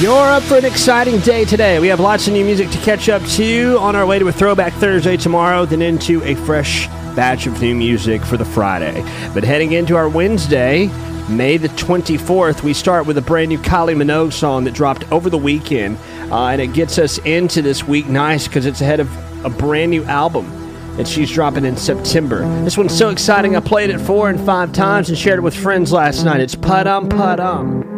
You're up for an exciting day today. We have lots of new music to catch up to on our way to a Throwback Thursday tomorrow, then into a fresh batch of new music for the Friday. But heading into our Wednesday, May the 24th, we start with a brand new Kylie Minogue song that dropped over the weekend. And it gets us into this week nice because it's ahead of a brand new album that she's dropping in September. This one's so exciting. I played it 4 and 5 times and shared it with friends last night. It's Put-Um, Put-Um.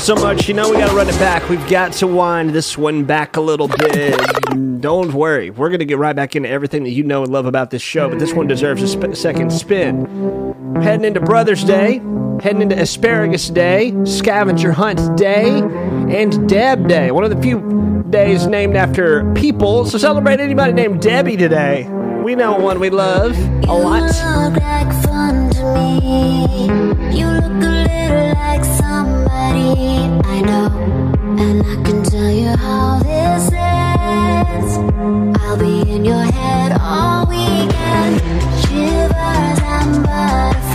So much, you know, we gotta run it back. We've got to wind this one back a little bit. Don't worry, we're gonna get right back into everything that you know and love about this show, but this one deserves a second spin. Heading into Brothers Day, heading into Asparagus Day, Scavenger Hunt Day, and Deb Day, one of the few days named after people. So celebrate anybody named Debbie today. We know one we love a lot. You look like fun to me. You look a little like somebody I know, and I can tell you how this is. I'll be in your head all weekend. Shivers and butterflies.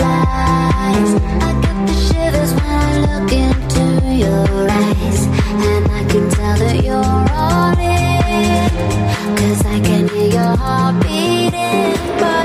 I get the shivers when I look into your eyes, and I can tell that you're on it, 'cause I can hear your heart beating. But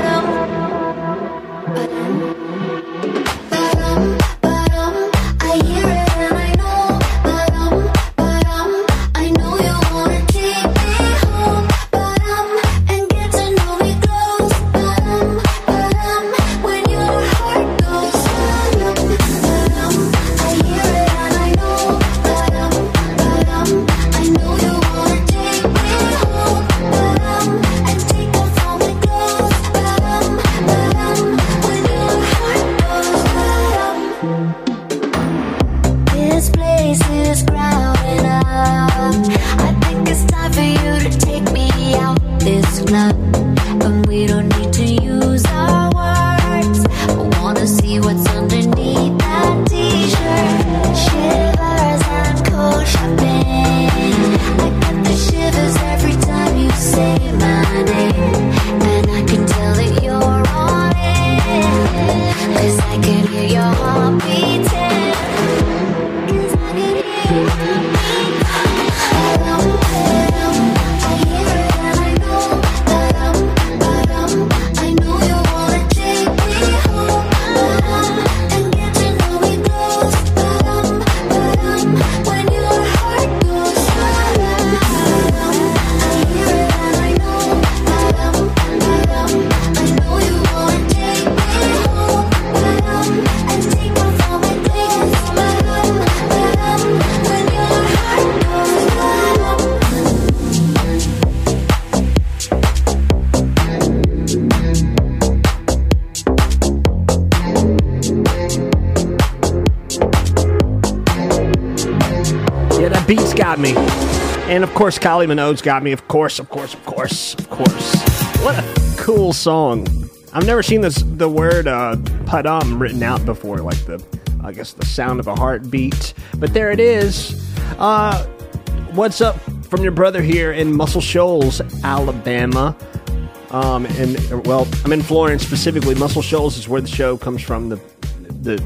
Beats got me. And of course, Kylie Minogue's got me. Of course. What a cool song. I've never seen the word padam written out before, like the sound of a heartbeat. But there it is. What's up from your brother here in Muscle Shoals, Alabama. I'm in Florence specifically. Muscle Shoals is where the show comes from, the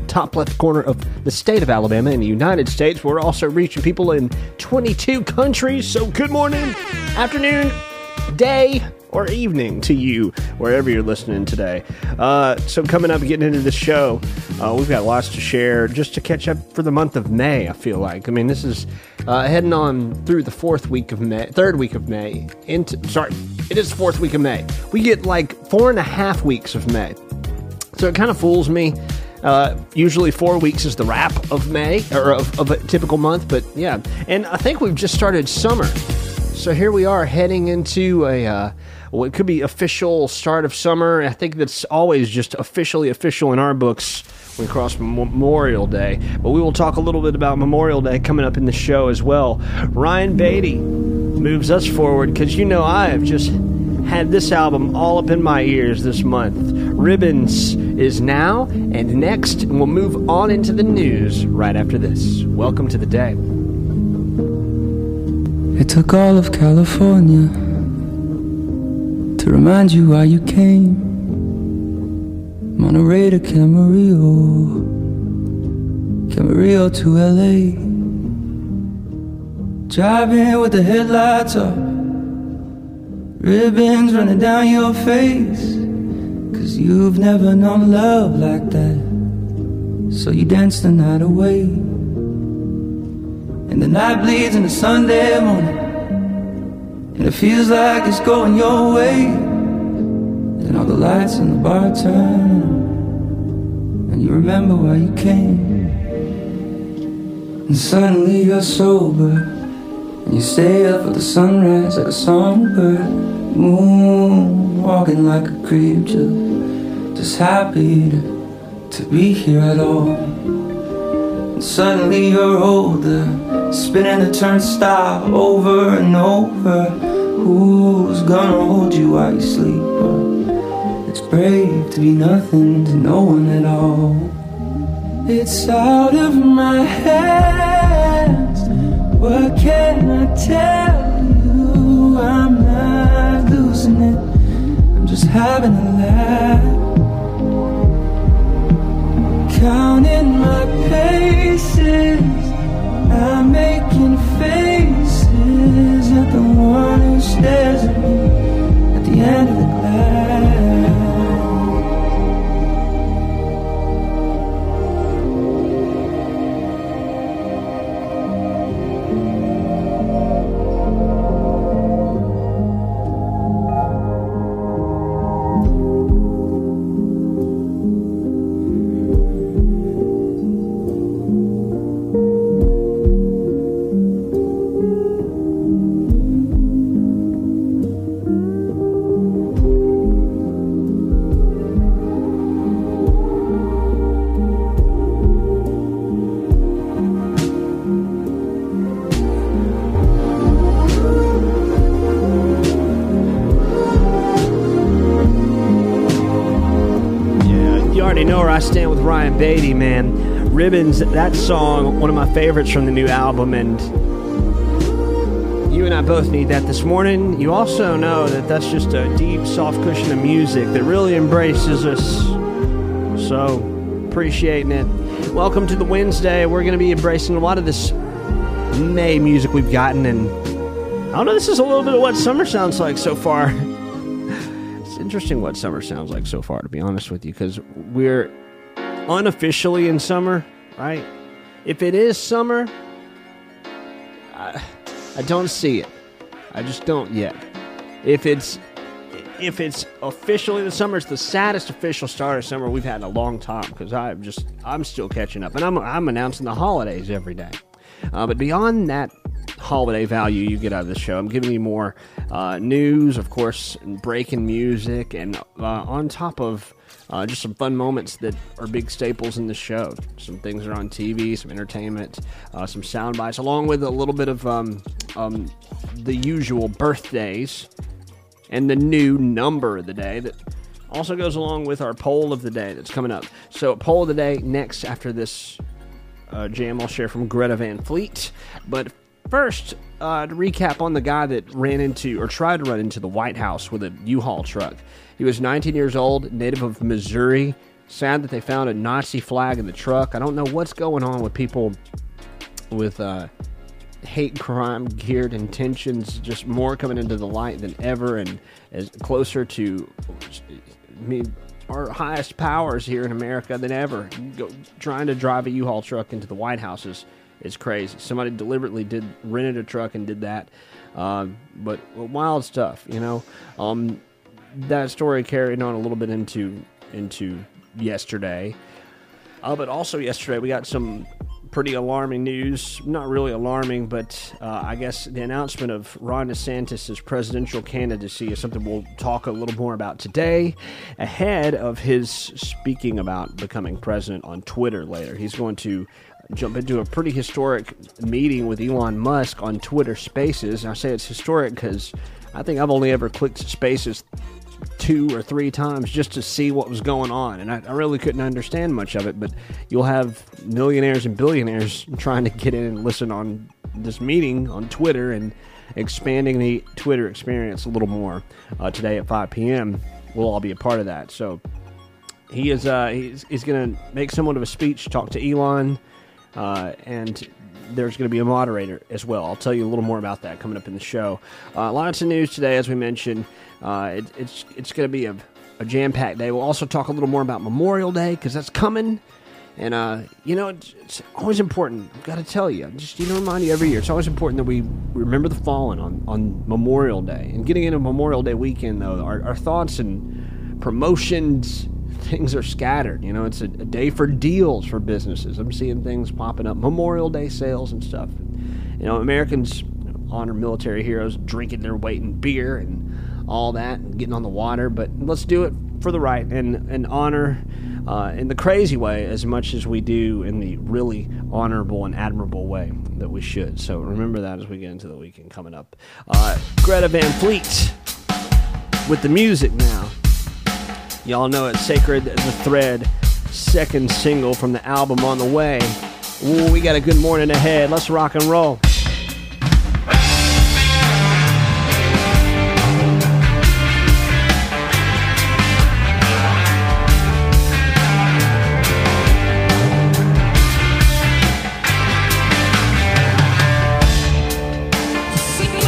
top left corner of the state of Alabama in the United States. We're also reaching people in 22 countries. So good morning, afternoon, day, or evening to you, wherever you're listening today. So coming up, getting into the show, we've got lots to share just to catch up for the month of May, I feel like. I mean, this is heading on through the third week of May. It is the fourth week of May. We get like 4.5 weeks of May. So it kind of fools me. Usually 4 weeks is the wrap of May, or of a typical month, but yeah. And I think we've just started summer. So here we are heading into it could be official start of summer. I think that's always just officially official in our books when we cross Memorial Day. But we will talk a little bit about Memorial Day coming up in the show as well. Ryan Beatty moves us forward because I have just had this album all up in my ears this month. Ribbons is now and next, and we'll move on into the news right after this. Welcome to the day. It took all of California to remind you why you came. Monterey to Camarillo, Camarillo to LA. Driving with the headlights up, ribbons running down your face, 'cause you've never known love like that, so you dance the night away. And the night bleeds into Sunday morning, and it feels like it's going your way. And all the lights in the bar turn on, and you remember why you came. And suddenly you're sober, and you stay up with the sunrise like a songbird, moonwalking like a creep, just happy to be here at all. And suddenly you're older, spinning the turnstile over and over. Who's gonna hold you while you sleep? It's brave to be nothing to no one at all. It's out of my hands, what can I tell you? I'm not losing it, I'm just having a laugh. Counting my paces, I'm making faces at the one who stares at me at the end of the I stand with Ryan Beatty, man. Ribbons, that song, one of my favorites from the new album, and you and I both need that this morning. You also know that that's just a deep, soft cushion of music that really embraces us. So, appreciating it. Welcome to the Wednesday. We're going to be embracing a lot of this May music we've gotten, and I don't know, this is a little bit of what summer sounds like so far. It's interesting what summer sounds like so far, to be honest with you, because we're unofficially in summer, right? If it is summer, I don't see it. I just don't yet. If it's officially the summer, it's the saddest official start of summer we've had in a long time, because I'm still catching up, and I'm announcing the holidays every day. But beyond that holiday value you get out of this show, I'm giving you more news, of course, and breaking music, and on top of Just some fun moments that are big staples in the show. Some things that are on TV, some entertainment, some sound bites, along with a little bit of the usual birthdays and the new number of the day that also goes along with our poll of the day that's coming up. So poll of the day next after this jam I'll share from Greta Van Fleet. But first, to recap on the guy that ran into or tried to run into the White House with a U-Haul truck. He was 19 years old, native of Missouri. Sad that they found a Nazi flag in the truck. I don't know what's going on with people with hate crime geared intentions, just more coming into the light than ever, and as closer to our highest powers here in America than ever. Trying to drive a U-Haul truck into the White House is crazy. Somebody deliberately rented a truck and did that. But wild stuff, you know. That story carried on a little bit into yesterday. But also yesterday we got some pretty alarming news. Not really alarming, but I guess the announcement of Ron DeSantis' presidential candidacy is something we'll talk a little more about today, ahead of his speaking about becoming president on Twitter later. He's going to jump into a pretty historic meeting with Elon Musk on Twitter Spaces. And I say it's historic because I think I've only ever clicked Spaces 2 or 3 times just to see what was going on, and I really couldn't understand much of it, but you'll have millionaires and billionaires trying to get in and listen on this meeting on Twitter and expanding the Twitter experience a little more. Today at 5 p.m. we'll all be a part of that. So he is he's going to make somewhat of a speech, talk to Elon, and there's going to be a moderator as well. I'll tell you a little more about that coming up in the show. Lots of news today, as we mentioned. It's going to be a jam-packed day. We'll also talk a little more about Memorial Day, because that's coming. And, you know, it's always important. I've got to tell you, just, you know, remind you every year, it's always important that we remember the fallen on Memorial Day. And getting into Memorial Day weekend, though, our thoughts and promotions, things are scattered. You know, it's a day for deals for businesses. I'm seeing things popping up, Memorial Day sales and stuff. You know, Americans honor military heroes, drinking their weight in beer and all that, and getting on the water. But let's do it for the right and honor in the crazy way as much as we do in the really honorable and admirable way that we should. So remember that as we get into the weekend coming up. Greta Van Fleet with the music now. Y'all know it's Sacred as a Thread, second single from the album on the way. Ooh, we got a good morning ahead. Let's rock and roll. Feel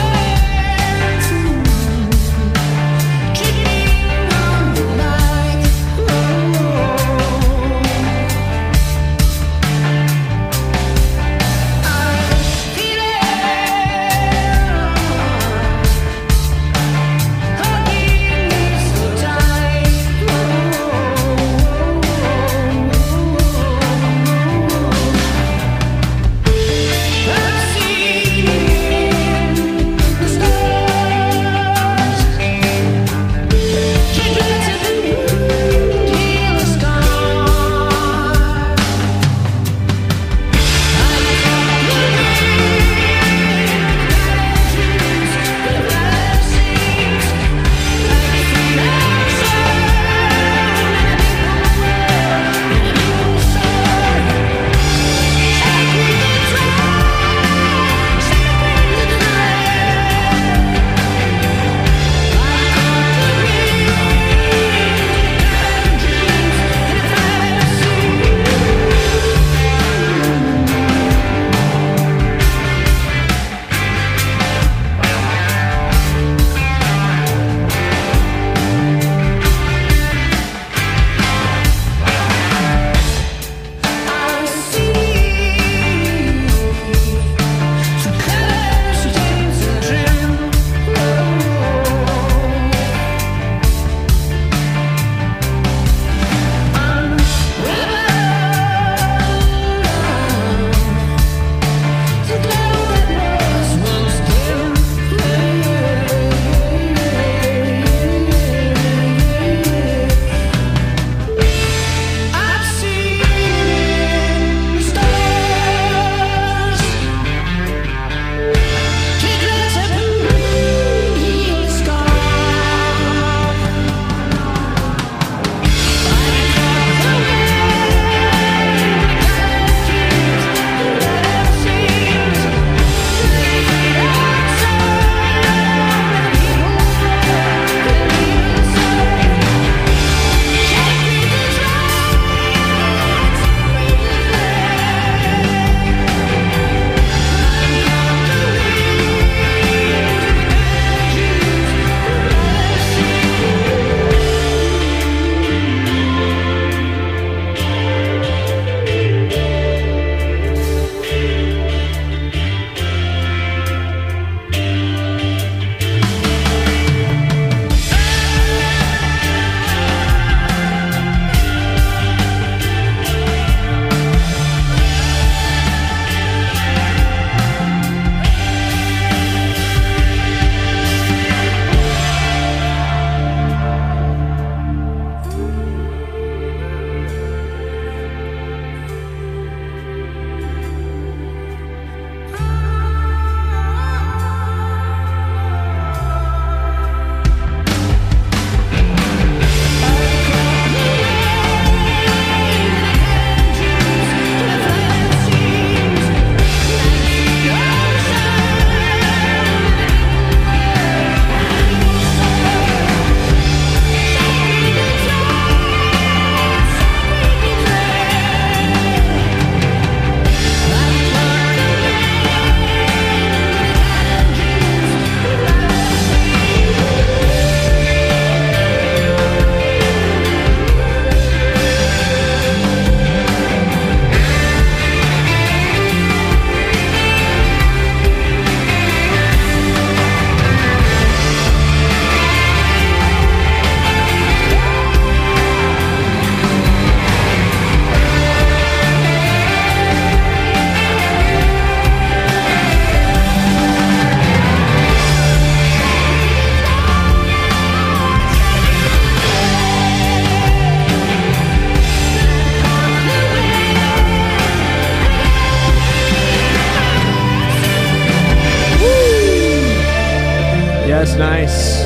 That's nice.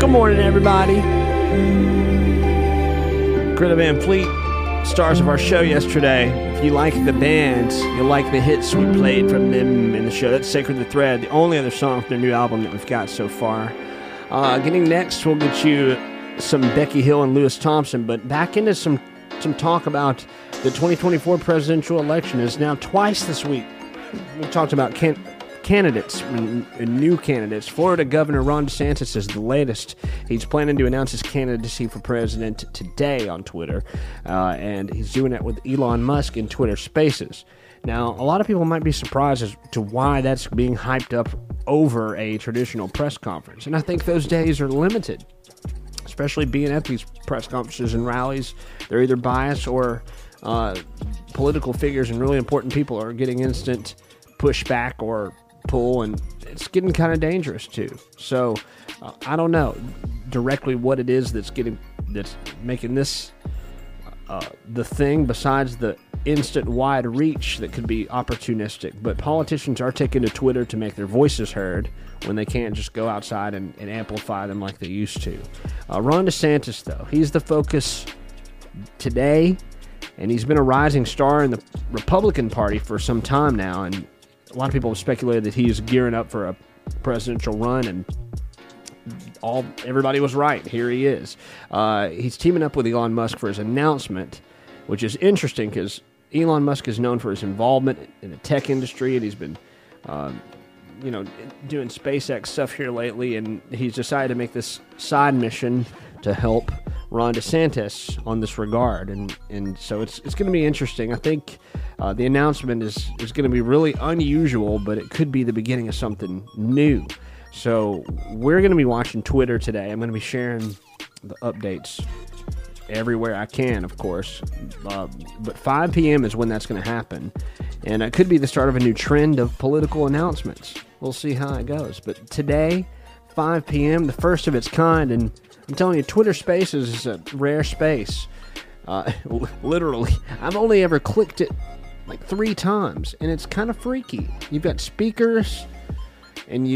Good morning, everybody. Greta Van Fleet, stars of our show yesterday. If you like the band, you'll like the hits we played from them in the show. That's Sacred the Thread, the only other song from their new album that we've got so far. Getting next, we'll get you some Becky Hill and Lewis Thompson, but back into some talk about the 2024 presidential election. Is now twice this week. We talked about candidates and new candidates. Florida Governor Ron DeSantis is the latest. He's planning to announce his candidacy for president today on Twitter, and he's doing that with Elon Musk in Twitter Spaces. Now, a lot of people might be surprised as to why that's being hyped up over a traditional press conference, and I think those days are limited, especially being at these press conferences and rallies. They're either biased or political figures and really important people are getting instant pushback or pull, and it's getting kind of dangerous too. So I don't know directly what it is that's making this the thing besides the instant wide reach that could be opportunistic, but politicians are taking to Twitter to make their voices heard when they can't just go outside and amplify them like they used to. Ron DeSantis, though, he's the focus today, and he's been a rising star in the Republican Party for some time now, and a lot of people have speculated that he is gearing up for a presidential run, and everybody was right. Here he is. He's teaming up with Elon Musk for his announcement, which is interesting because Elon Musk is known for his involvement in the tech industry, and he's been doing SpaceX stuff here lately, and he's decided to make this side mission to help Ron DeSantis on this regard, and so it's going to be interesting. I think the announcement is going to be really unusual, but it could be the beginning of something new. So we're going to be watching Twitter today. I'm going to be sharing the updates everywhere I can, of course, but 5 p.m. is when that's going to happen, and it could be the start of a new trend of political announcements. We'll see how it goes, but today, 5 p.m., the first of its kind, and I'm telling you, Twitter Spaces is a rare space. Literally, I've only ever clicked it like 3 times, and it's kind of freaky. You've got speakers, and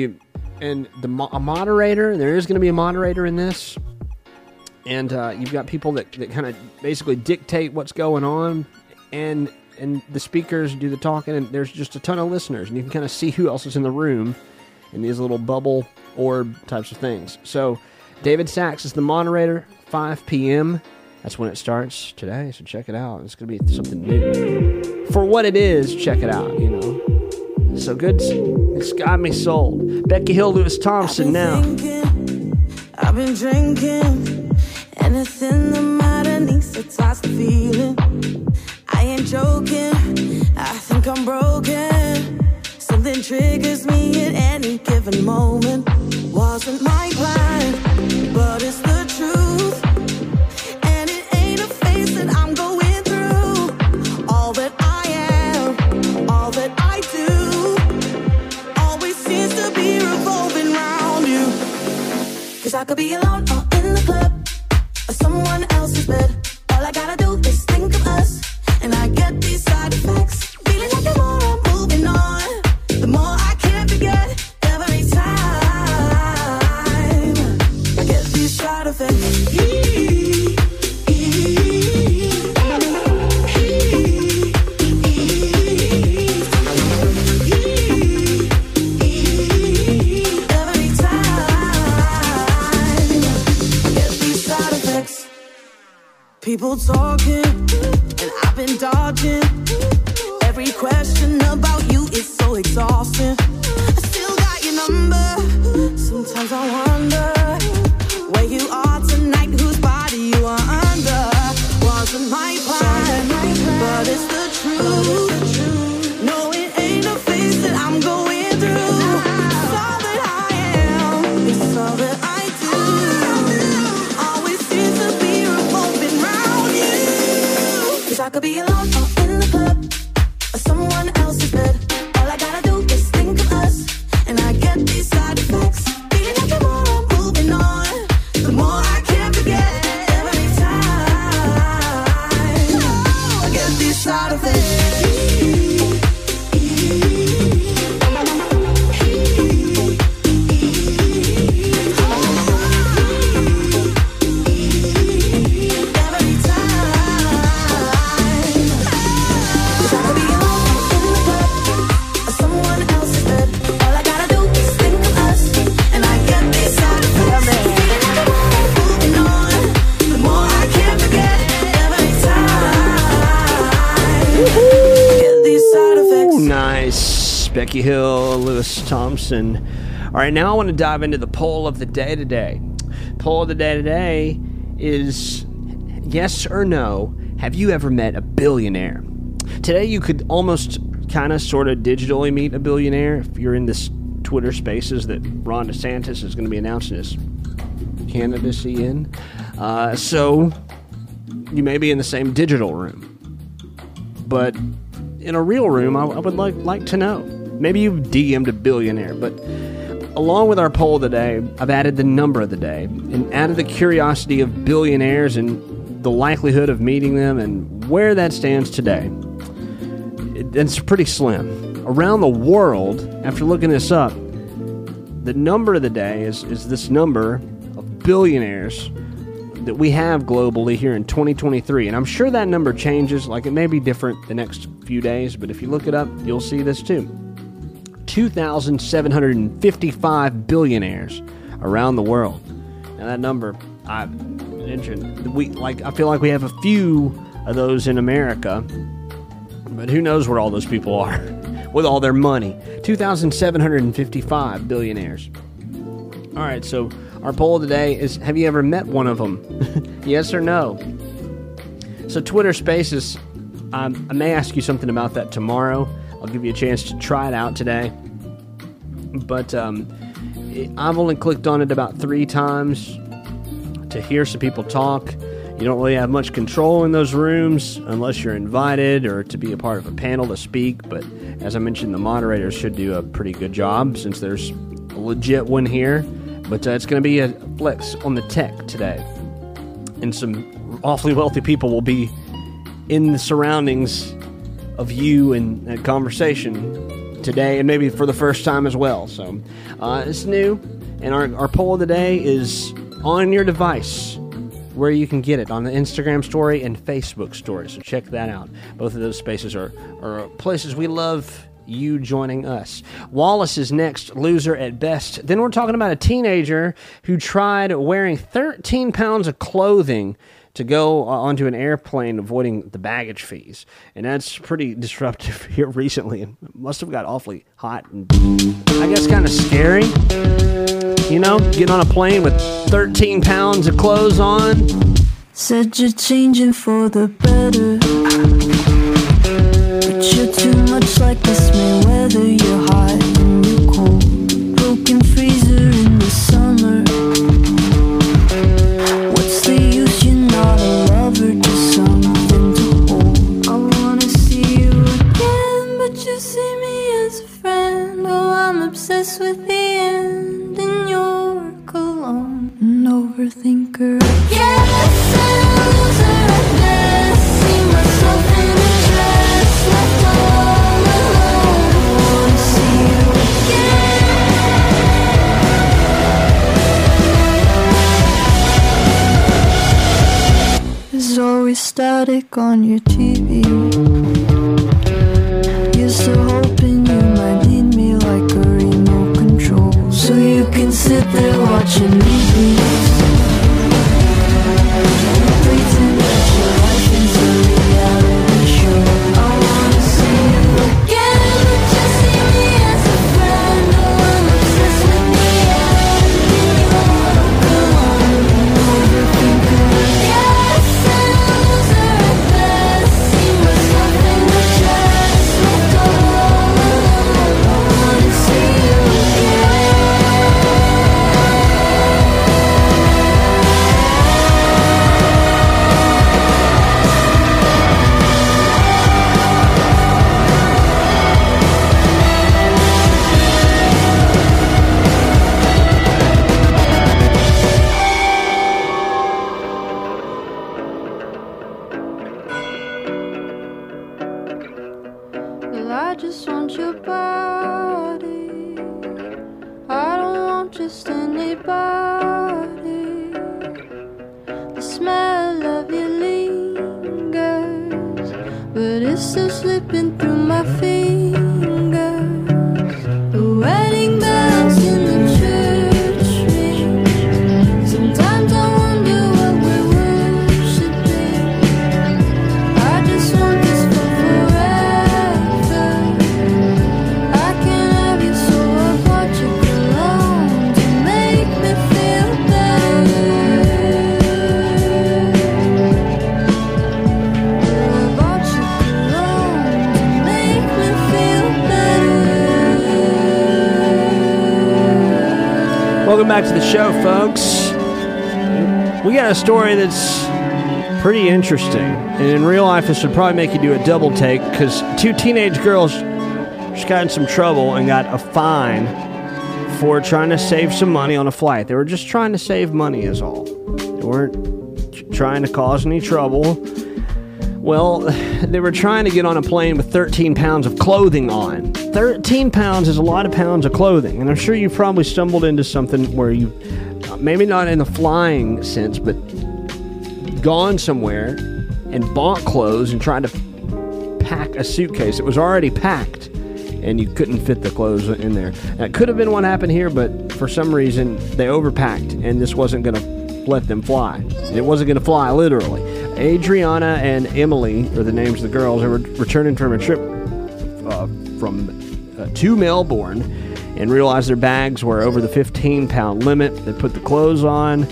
a moderator, and there is going to be a moderator in this, and you've got people that kind of basically dictate what's going on, and the speakers do the talking, and there's just a ton of listeners, and you can kind of see who else is in the room in these little bubble orb types of things. So David Sachs is the moderator, 5 p.m. That's when it starts today, so check it out. It's going to be something new. For what it is, check it out, you know. So good. It's got me sold. Becky Hill, Lewis Thompson now. I've been drinking, and it's in the modern needs to toss the feeling. I ain't joking, I think I'm broken. Something triggers me at any given moment. Wasn't my plan, but it's the truth. And it ain't a phase that I'm going through. All that I am, all that I do, always seems to be revolving round you. Cause I could be alone or in the club, or someone else's bed. All I gotta do is think of us, and I get these side effects. Feeling like the more I'm moving on, the more I can't forget every time I get these shot of it. Every time I get these shot effects. People talking, and I've been dodging. Every question about you is so exhausting. I still got your number. Sometimes I wonder where you are tonight, whose body you are under. Wasn't my plan, but it's the truth. No, it ain't a phase that I'm going through. It's all that I am, it's all that I do, always seems to be revolving round you. Cause I could be alone or in the club, someone else's bed. All I gotta do is think Becky Hill, Lewis Thompson. All right, now I want to dive into the poll of the day today. Poll of the day today is yes or no, have you ever met a billionaire? Today you could almost kind of sort of digitally meet a billionaire if you're in this Twitter spaces that Ron DeSantis is going to be announcing his candidacy in. So you may be in the same digital room. But in a real room, I would like to know. Maybe you've DM'd a billionaire, but along with our poll today, I've added the number of the day and added the curiosity of billionaires and the likelihood of meeting them and where that stands today. It's pretty slim. Around the world, after looking this up, the number of the day is this number of billionaires that we have globally here in 2023, and I'm sure that number changes. Like, it may be different the next few days, but if you look it up, you'll see this too. 2,755 billionaires around the world. Now that number I mentioned, I feel like we have a few of those in America, but who knows where all those people are with all their money. 2,755 billionaires. All right, so our poll today is, have you ever met one of them? Yes or no? So Twitter Spaces, I may ask you something about that tomorrow. I'll give you a chance to try it out today. But I've only clicked on it about 3 times to hear some people talk. You don't really have much control in those rooms unless you're invited or to be a part of a panel to speak. But as I mentioned, the moderators should do a pretty good job since there's a legit one here. But it's going to be a flex on the tech today. And some awfully wealthy people will be in the surroundings of you and that conversation today, and maybe for the first time as well. So it's new. And our poll of the day is on your device, where you can get it on the Instagram story and Facebook story. So check that out. Both of those spaces are places we love you joining us. Wallace is next, loser at best. Then we're talking about a teenager who tried wearing 13 pounds of clothing to go onto an airplane, avoiding the baggage fees. And that's pretty disruptive here recently. It must have got awfully hot and I guess kind of scary. You know, getting on a plane with 13 pounds of clothes on. Said you're changing for the better. You're too much like this Mayweather. You're hot and you're cold. Broken freezer in the summer. What's the use? You're not a lover, just something to hold. I wanna see you again, but you see me as a friend. Oh, I'm obsessed with the end, and you're cologne. An overthinker. Yes, a loser at best. See myself in a dress. There's always static on your TV. You're still hoping you might need me like a remote control, so you can sit there watching movies, pretend that your life is a reality show. I wanna see you again, but just see me as a friend. Oh, I'm obsessed with me and you're alone. Loser at best, see myself in the dress, left alone. Welcome back to the show, folks. We got a story that's pretty interesting, and in real life this would probably make you do a double take, because two teenage girls just got in some trouble and got a fine for trying to save some money on a flight. They were just trying to save money is all. They weren't trying to cause any trouble. Well, they were trying to get on a plane with 13 pounds of clothing on. 13 pounds is a lot of pounds of clothing, and I'm sure you probably stumbled into something where you, maybe not in the flying sense, but gone somewhere and bought clothes and tried to pack a suitcase. It was already packed, and you couldn't fit the clothes in there. That could have been what happened here, but for some reason, they overpacked, and this wasn't going to let them fly. It wasn't going to fly, literally. Adriana and Emily are the names of the girls. They were returning from a trip to Melbourne and realized their bags were over the 15-pound limit. They put the clothes on,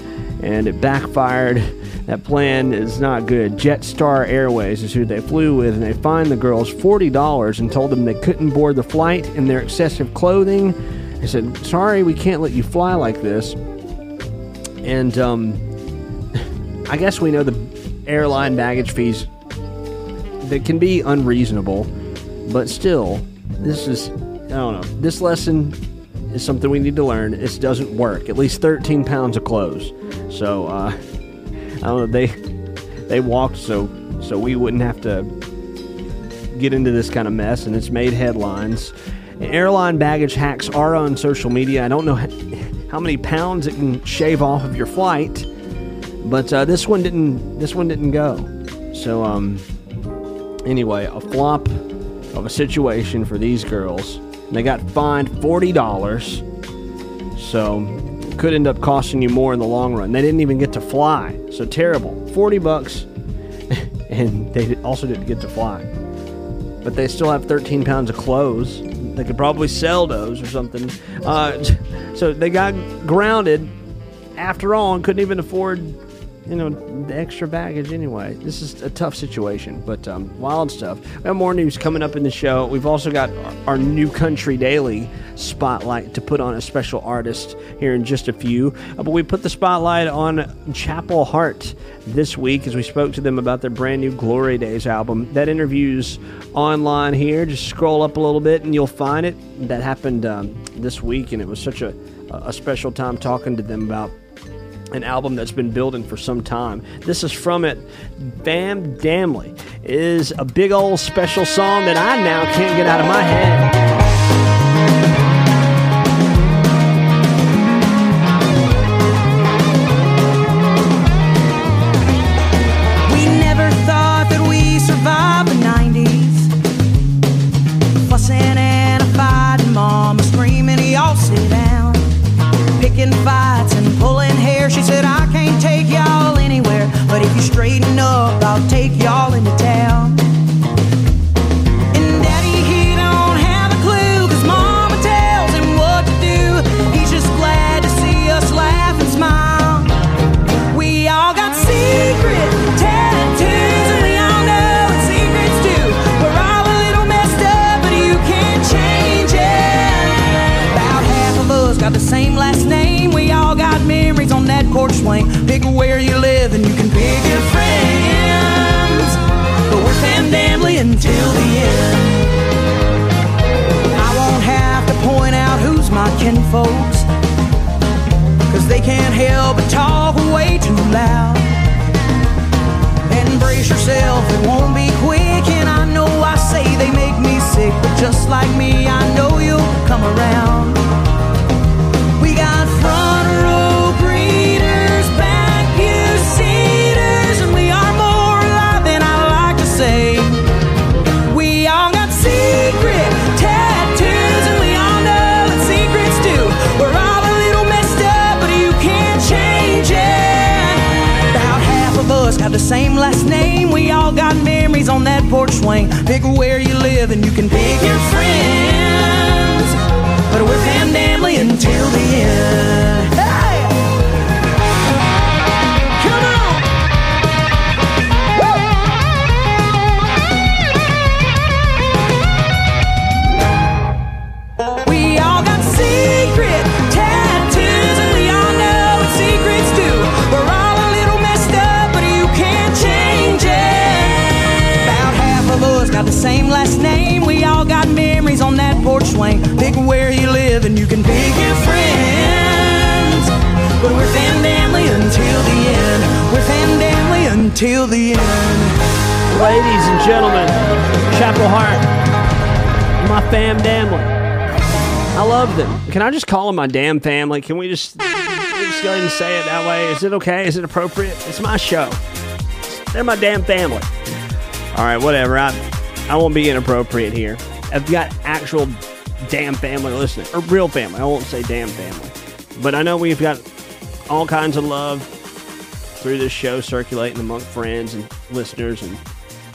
and it backfired. That plan is not good. Jetstar Airways is who they flew with, and they fined the girls $40 and told them they couldn't board the flight in their excessive clothing. They said, sorry, we can't let you fly like this. And I guess we know the airline baggage fees that can be unreasonable, but still, this is, I don't know, this lesson is something we need to learn. It doesn't work. At least 13 pounds of clothes. So I don't know, they walked so we wouldn't have to get into this kind of mess, and it's made headlines. Airline baggage hacks are on social media. I don't know how many pounds it can shave off of your flight. But this one didn't go. So anyway, a flop of a situation for these girls. And they got fined $40. So it could end up costing you more in the long run. They didn't even get to fly. So terrible. $40 and they also didn't get to fly. But they still have 13 pounds of clothes. They could probably sell those or something. So they got grounded after all and couldn't even afford the extra baggage anyway. This is a tough situation, but wild stuff. We have more news coming up in the show. We've also got our New Country Daily spotlight to put on a special artist here in just a few. But we put the spotlight on Chapel Heart this week as we spoke to them about their brand new Glory Days album. That interview's online here. Just scroll up a little bit and you'll find it. That happened this week, and it was such a special time talking to them about an album that's been building for some time. This is from it. Bam Damley is a big old special song that I now can't get out of my head. We never thought that we survived the 90s. Fussing and a fighting, mama screaming, y'all sit down. Picking fights and pulling hair. She said, I can't take y'all anywhere, but if you straighten up, I'll take y'all into town. And Daddy, he don't have a clue, 'cause Mama tells him what to do. He's just glad to see us laugh and smile. We all got secret tattoos, and we all know what secrets do. We're all a little messed up, but you can't change it. About half of us got the same last name. Memories on that porch swing. Pick where you live and you can pick your friends, but we're Fam Damley until the end. I won't have to point out who's my kinfolks, 'cause they can't help but talk way too loud. And brace yourself, it won't be quick. And I know I say they make me sick, but just like me, I know you'll come around. We got front row breeders, back pew seaters, and we are more alive than I like to say. We all got secret tattoos, and we all know what secrets do. We're all a little messed up, but you can't change it. About half of us got the same last name. We all got memories on that porch swing. Pick where you live and you can pick your friends, but we're Fam Damley until the end. Secret tattoos. Wayne. Pick where you live and you can pick your friends. But we're Fandanly until the end. We're Fandanly until the end. Ladies and gentlemen, Chapel Heart, my fam Danley. I love them. Can I just call them my damn family? Can we just go ahead and say it that way? Is it okay? Is it appropriate? It's my show. They're my damn family. All right, whatever. I won't be inappropriate here. I've got actual damn family listening. Or real family. I won't say damn family. But I know we've got all kinds of love through this show circulating among friends and listeners. And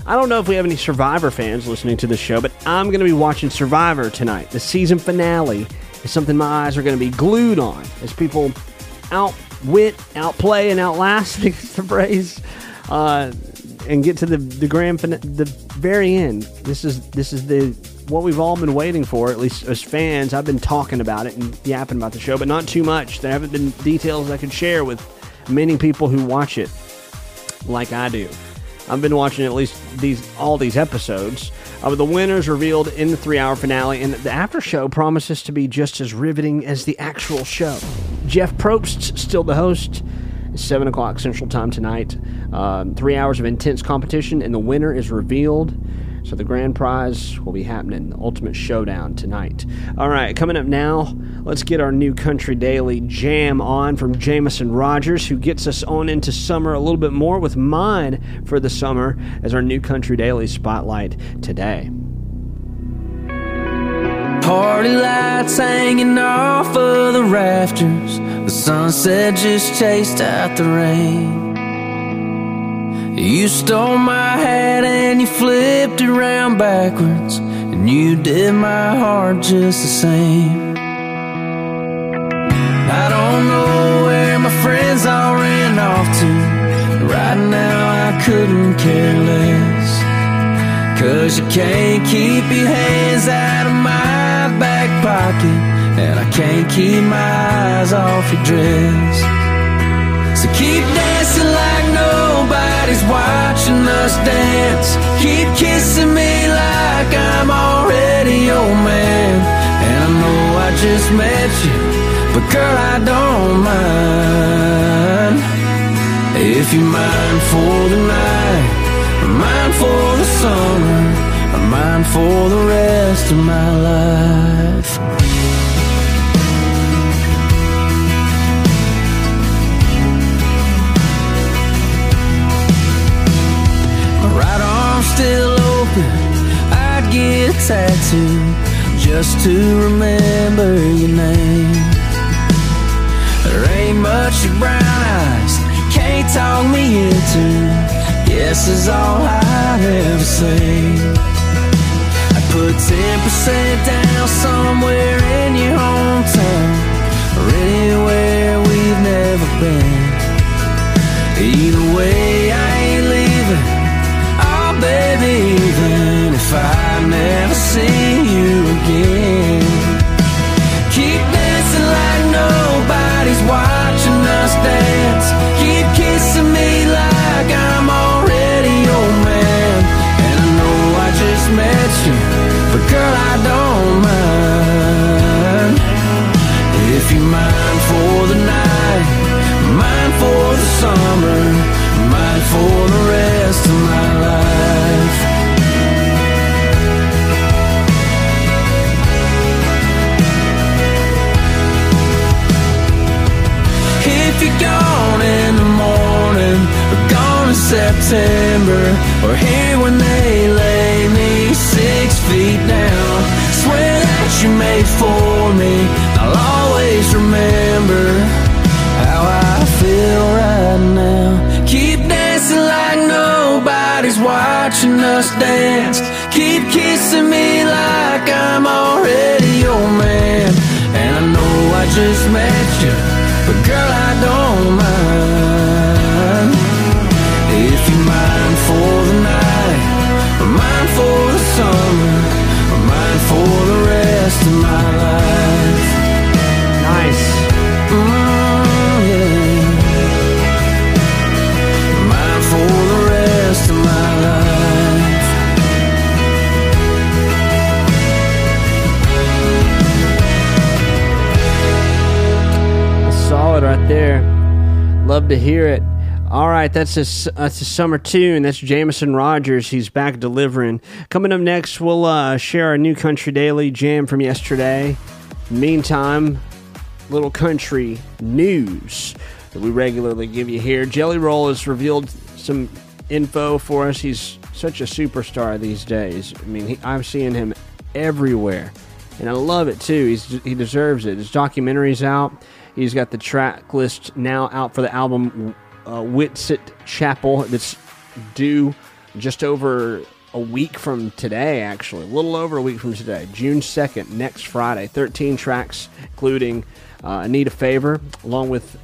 I don't know if we have any Survivor fans listening to this show, but I'm going to be watching Survivor tonight. The season finale is something my eyes are going to be glued on as people outwit, outplay, and outlast, I think is the phrase. And get to the grand finale, the very end. This is the what we've all been waiting for, at least as fans. I've been talking about it and yapping about the show, but not too much. There haven't been details I could share with many people who watch it like I do. I've been watching at least all these episodes. The winners revealed in the 3-hour finale, and the after show promises to be just as riveting as the actual show. Jeff Probst's still the host. 7 o'clock Central Time tonight. 3 hours of intense competition, and the winner is revealed. So the grand prize will be happening, the ultimate showdown tonight. All right, coming up now, let's get our new Country Daily Jam on from Jameson Rogers, who gets us on into summer a little bit more with Mine for the Summer as our new Country Daily Spotlight today. Party lights hanging off of the rafters. The sunset just chased out the rain. You stole my hat and you flipped it around backwards, and you did my heart just the same. I don't know where my friends all ran off to. Right now I couldn't care less, 'cause you can't keep your hands out of my back pocket, and I can't keep my eyes off your dress. So keep dancing like nobody's watching us dance. Keep kissing me like I'm already your man. And I know I just met you, but girl, I don't mind. If you're mine for the night, mine for the summer, I'm mine for the rest of my life. My right arm's still open, I'd get a tattoo just to remember your name. There ain't much your brown eyes can't talk me into. Yes is all I'd ever say. I put 10% down somewhere in your hometown, or anywhere we've never been. Either way, I ain't leaving. Oh baby, even if I never see you again. Keep dancing like nobody's watching us dance. Keep kissing me like I'm all. Met you, but girl, I don't mind. If you're mine for the night, mine for the summer, mine for the rest of my life. If you're gone in the morning, or gone in September, or here when they lay me 6 feet down, swear that you made for me. I'll always remember how I feel right now. Keep dancing like nobody's watching us dance. Keep kissing me like I'm already your man. And I know I just met you, but girl, I don't mind. If you're mine for the night, mine for the summer, mine for the rest of my life. Nice. Yeah. Mine for the rest of my life. there. Love to hear it. All right, that's a summer tune. That's Jameson Rogers. He's back delivering. Coming up next, we'll share our new country daily jam from yesterday. Meantime, little country news that we regularly give you here. Jelly Roll has revealed some info for us. He's such a superstar these days. I mean, I'm seeing him everywhere, and I love it too. He deserves it. His documentary's out. He's got the track list now out for the album Whitsitt Chapel that's due just over a week from today, actually. A little over a week from today, June 2nd, next Friday. 13 tracks, including I Need a Favor, along with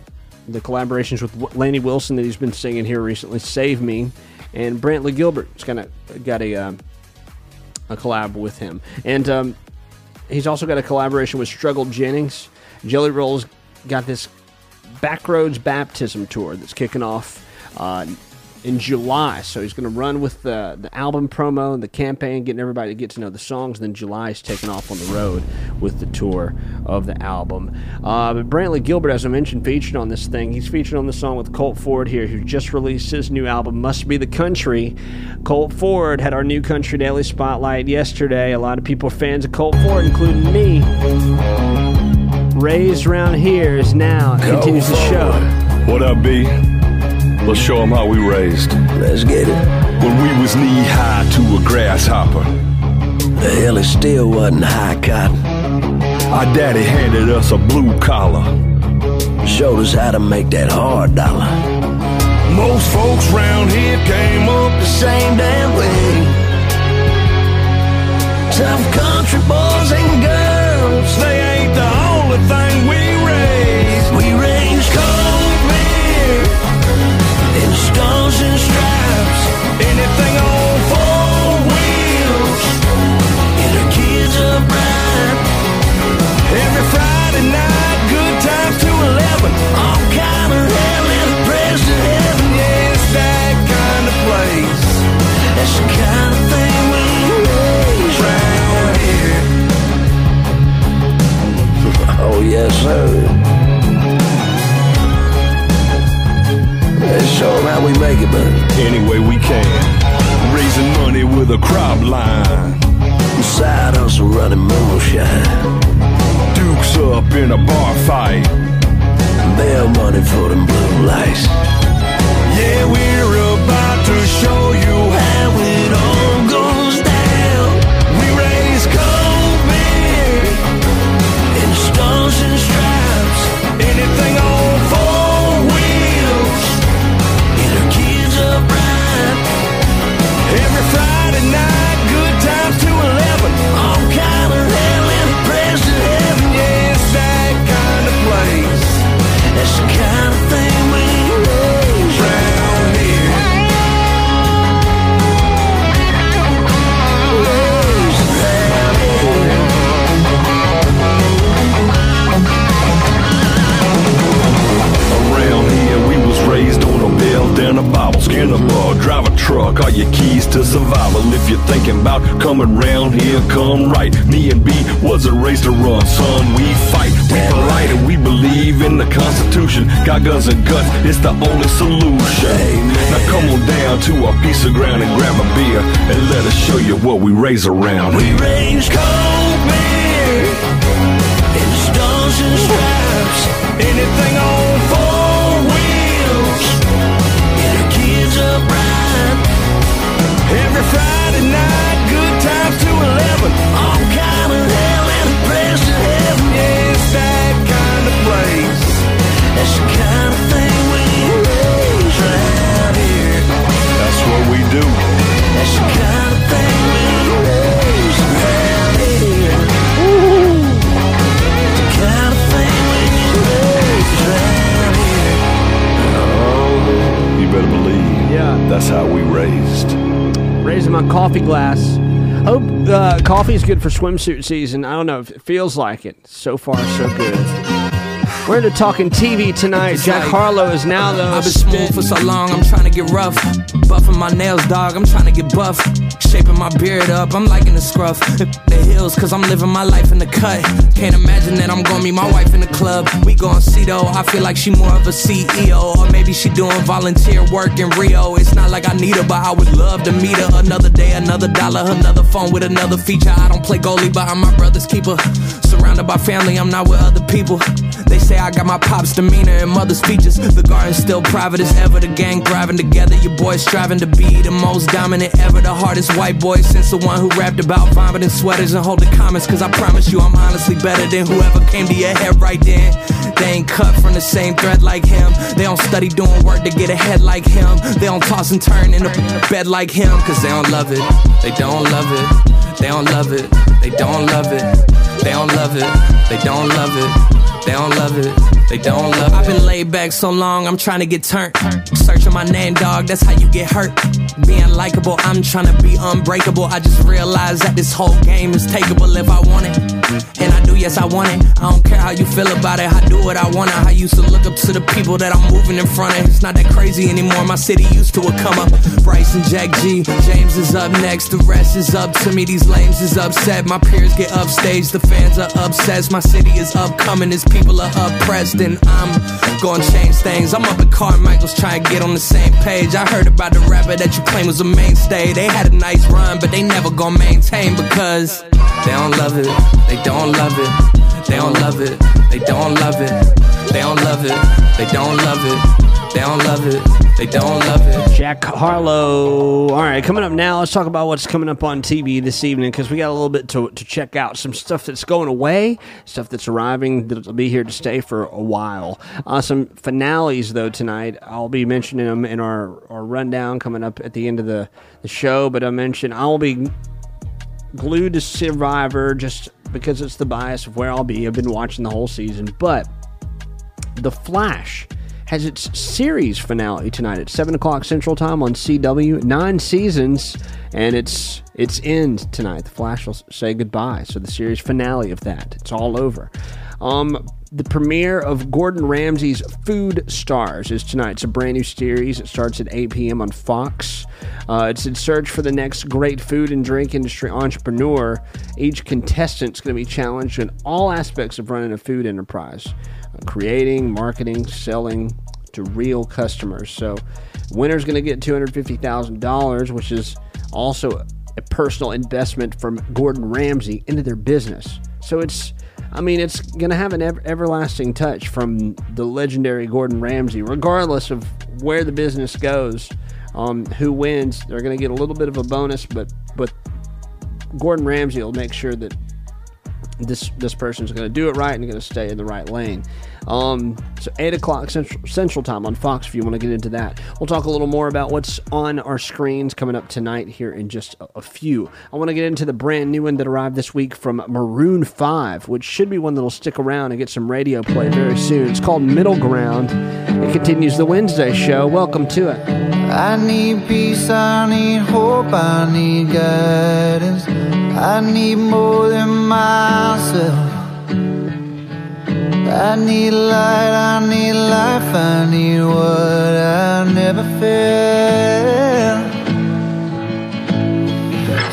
the collaborations with Laney Wilson that he's been singing here recently, Save Me, and Brantley Gilbert. It's kind of got a collab with him. And he's also got a collaboration with Struggle Jennings. Jelly Roll's got this Backroads Baptism Tour that's kicking off in July. So he's going to run with the album promo and the campaign, getting everybody to get to know the songs. And then July is taking off on the road with the tour of the album. But Brantley Gilbert, as I mentioned, featured on this thing. He's featured on the song with Colt Ford here, who just released his new album, Must Be the Country. Colt Ford had our new Country Daily Spotlight yesterday. A lot of people are fans of Colt Ford, including me. Raised Round Here is now continues the show. What up, B? Let's show them how we raised. Let's get it. When we was knee high to a grasshopper, the hell it still wasn't high cotton. Our daddy handed us a blue collar, showed us how to make that hard dollar. Most folks round here came up the same damn way. Tough country boys and girls, they ain't the only thing we raise cold beer in skulls and straps, anything on four wheels, and the kids are bright. Every Friday night, good times to 11, all kind of hell and pressed to heaven. Yeah, it's that kind of place. That's the kind of thing we raise round here. Oh, yes, sir. Let's show them how we make it, buddy. Any way we can. Raising money with a crop line. Side hustle running moonshine. Dukes up in a bar fight. Bail money for them blue lights. Yeah, we're about to show you how it all goes down. We raise cold beer. Stones and straps, anything on four wheels, and her kids are bright. Every Friday night, good times to 11, all kind of hell and pressed to heaven. Yeah, it's that kind of place. That's the kind of thing we raise round here. Raised on a belt and a Bible, skin a bug, drive a truck, all your keys to survival. If you're thinking about coming round here, come right. Me and B wasn't raised to run, son, we fight. We polite and we believe in the Constitution. Got guns and guts, it's the only solution. Now come on down to our piece of ground and grab a beer, and let us show you what we raise around here. We raise cold beer in stones and straps, anything on four. Every Friday night, good times to 11, all kind of hell and a press to heaven. Yeah, it's that kind of place. That's the kind of thing we raise right here. That's what we do. That's the kind of thing we raise right here. Woo-hoo. The kind of thing we raise right here. Oh, you better believe. Yeah. That's how we raised. Raising my coffee glass. Hope coffee is good for swimsuit season. I don't know if it feels like it. So far, so good. We're into talking TV tonight. Jack Harlow is now, though. I've been smooth for so long, I'm trying to get rough. Buffing my nails, dog, I'm trying to get buff. Shaping my beard up, I'm liking the scruff. The hills, cause I'm living my life in the cut. Can't imagine that I'm gonna meet my wife in the club. We gon' see though, I feel like she more of a CEO. Or maybe she doing volunteer work in Rio. It's not like I need her, but I would love to meet her. Another day, another dollar, another phone with another feature. I don't play goalie, but I'm my brother's keeper. Surrounded by family, I'm not with other people. They say I got my pop's demeanor and mother's features. The garden's still private as ever, the gang thriving together. Your boy's striving to be the most dominant ever. The hardest white boy since the one who rapped about vomiting sweaters and holding comments. Cause I promise you I'm honestly better than whoever came to your head right then. They ain't cut from the same thread like him. They don't study doing work to get ahead like him. They don't toss and turn in the bed like him. Cause they don't love it, they don't love it, they don't love it, they don't love it, they don't love it, they don't love it, they don't love it, they don't love it. I've been laid back so long, I'm trying to get turned. Searching my name, dog, that's how you get hurt. Being likable, I'm trying to be unbreakable. I just realized that this whole game is takeable if I want it. And I do, yes, I want it. I don't care how you feel about it, I do what I want it. I used to look up to the people that I'm moving in front of. It's not that crazy anymore, my city used to a come up. Bryce and Jack G, James is up next. The rest is up to me, these lames is upset. My peers get upstaged, the fans are obsessed. My city is upcoming, these people are oppressed. And I'm gonna change things. I'm up at Carmichael's trying to get on the same page. I heard about the rapper that you claim was a mainstay. They had a nice run, but they never gonna maintain because they don't love it, they don't love it, they don't love it, they don't love it, they don't love it, they don't love it, they don't love it, they don't love it. Jack Harlow. All right, coming up now, let's talk about what's coming up on TV this evening because we got a little bit to check out. Some stuff that's going away, stuff that's arriving that'll be here to stay for a while. Some finales, though, tonight. I'll be mentioning them in our rundown coming up at the end of the show, but I'll be glued to Survivor just because it's the bias of where I'll be. I've been watching the whole season, but The Flash has its series finale tonight at 7 o'clock Central Time on CW. 9 seasons, and it's end tonight. The Flash will say goodbye, so the series finale of that. It's all over. The premiere of Gordon Ramsay's Food Stars is tonight. It's a brand new series. It starts at 8 p.m. on Fox. It's in search for the next great food and drink industry entrepreneur. Each contestant's going to be challenged in all aspects of running a food enterprise. Creating, marketing, selling to real customers. So winner's going to get $250,000, which is also a personal investment from Gordon Ramsay into their business. So it's going to have an everlasting touch from the legendary Gordon Ramsay. Regardless of where the business goes, who wins, they're going to get a little bit of a bonus, but Gordon Ramsay will make sure that this person's going to do it right and going to stay in the right lane. So 8 o'clock Central Time on Fox if you want to get into that. We'll talk a little more about what's on our screens coming up tonight here in just a few. I want to get into the brand new one that arrived this week from Maroon 5, which should be one that will stick around and get some radio play very soon. It's called Middle Ground. It continues the Wednesday show. Welcome to it. I need peace, I need hope, I need guidance. I need more than myself. I need light, I need life, I need what I never felt.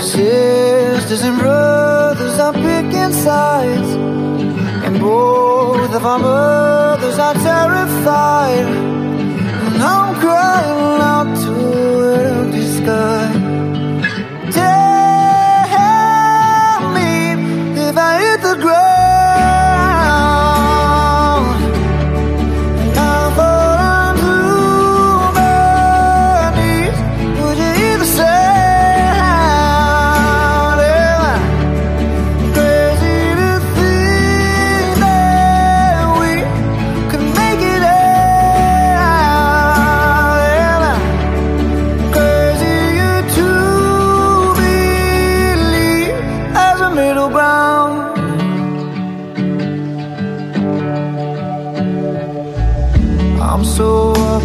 Sisters and brothers are picking sides, and both of our mothers are terrified. And I'm crying out to the sky. Tell me if I hit the ground.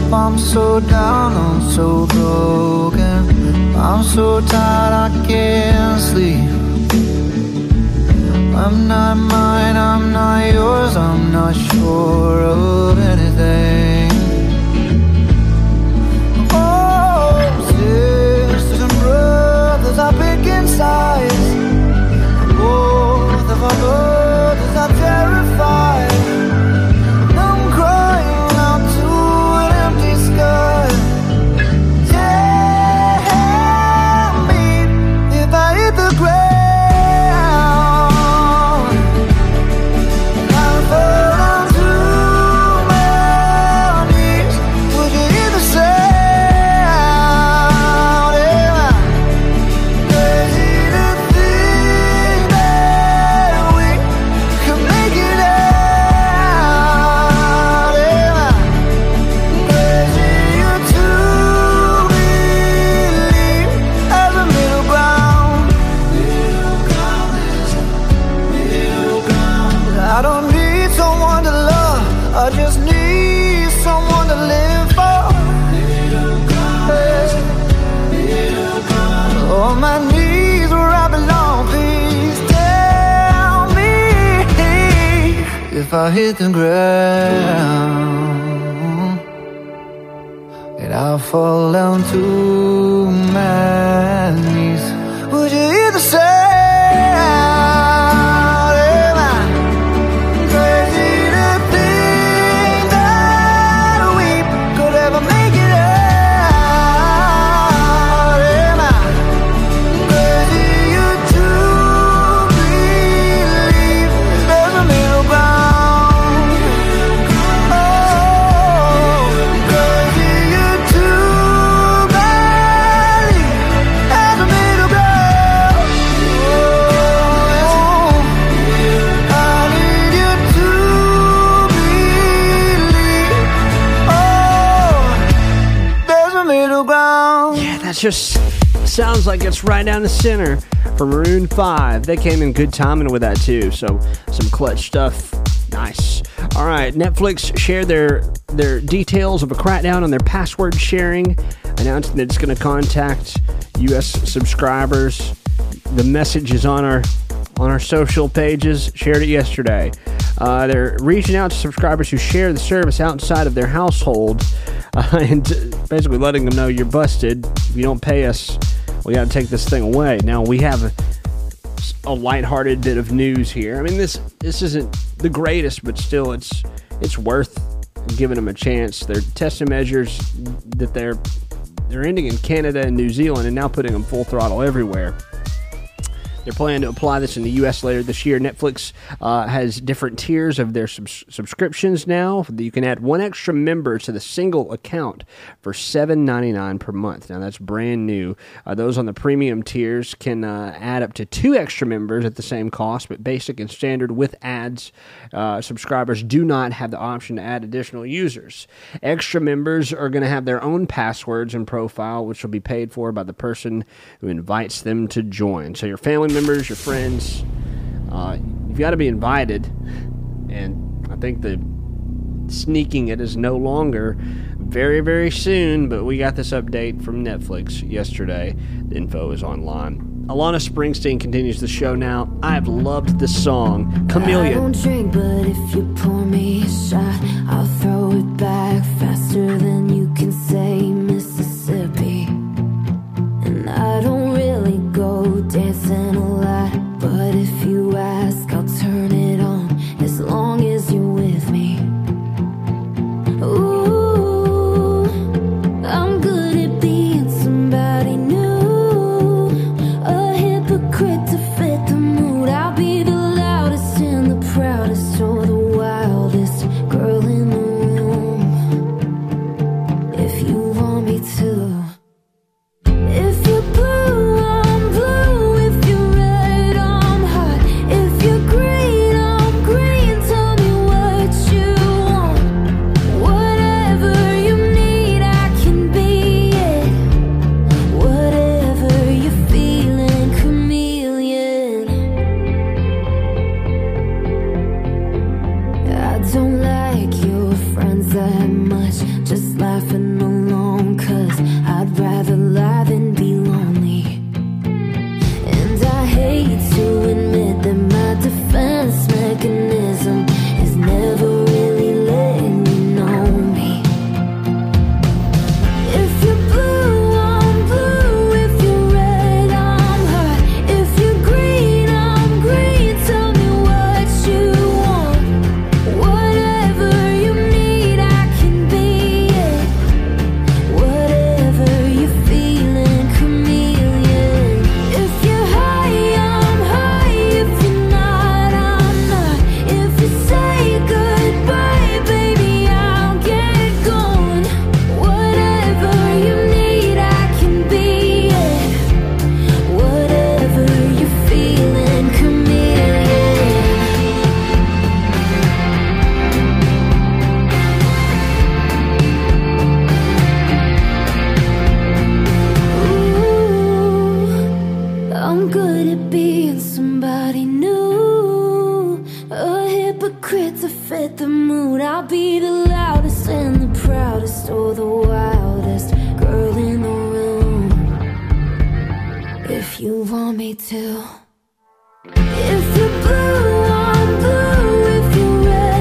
I'm so down, I'm so broken. I'm so tired, I can't sleep. I'm not mine, I'm not yours, I'm not sure of anything. Oh, sisters and brothers, I if I hit the ground, and I fall down to my knees, would you hear the sound? Am I crazy to think that we could ever make it out? Am I crazy to believe there's a middle ground? Oh, crazy to believe there's a middle ground. Oh, I need you to believe. Oh, there's a middle ground. Yeah, that just sounds like it's right down the center from Maroon 5. They came in good timing with that too, so some clutch stuff. Nice. All right, Netflix shared their details of a crackdown on their password sharing, announcing that it's going to contact U.S. subscribers. The message is on our social pages. Shared it yesterday. They're reaching out to subscribers who share the service outside of their household, and basically letting them know you're busted. If you don't pay us, we got to take this thing away. Now we have a lighthearted bit of news here. I mean, this isn't the greatest, but still, it's worth giving them a chance. They're testing measures that they're ending in Canada and New Zealand, and now putting them full throttle everywhere. They're planning to apply this in the U.S. later this year. Netflix has different tiers of their subscriptions now. You can add one extra member to the single account for $7.99 per month. Now, that's brand new. Those on the premium tiers can add up to two extra members at the same cost, but basic and standard with ads, subscribers do not have the option to add additional users. Extra members are going to have their own passwords and profile, which will be paid for by the person who invites them to join. So your family members, your friends, you've got to be invited, and I think the sneaking it is no longer very, very soon, but we got this update from Netflix yesterday. The info is online. Alana Springsteen continues the show now. I have loved this song, Chameleon. I won't drink, but if you pour me a shot, I'll throw it back faster than you can say Mississippi. And I don't really go dancing a lot, but if you ask, I'll turn it on as long as you're with me. Ooh, I'm good at being somebody new, a hypocrite to fit the mood. I'll be the loudest and the proudest, or the wildest girl in the room, if you want me to. If you're blue, I'm blue. If you're red,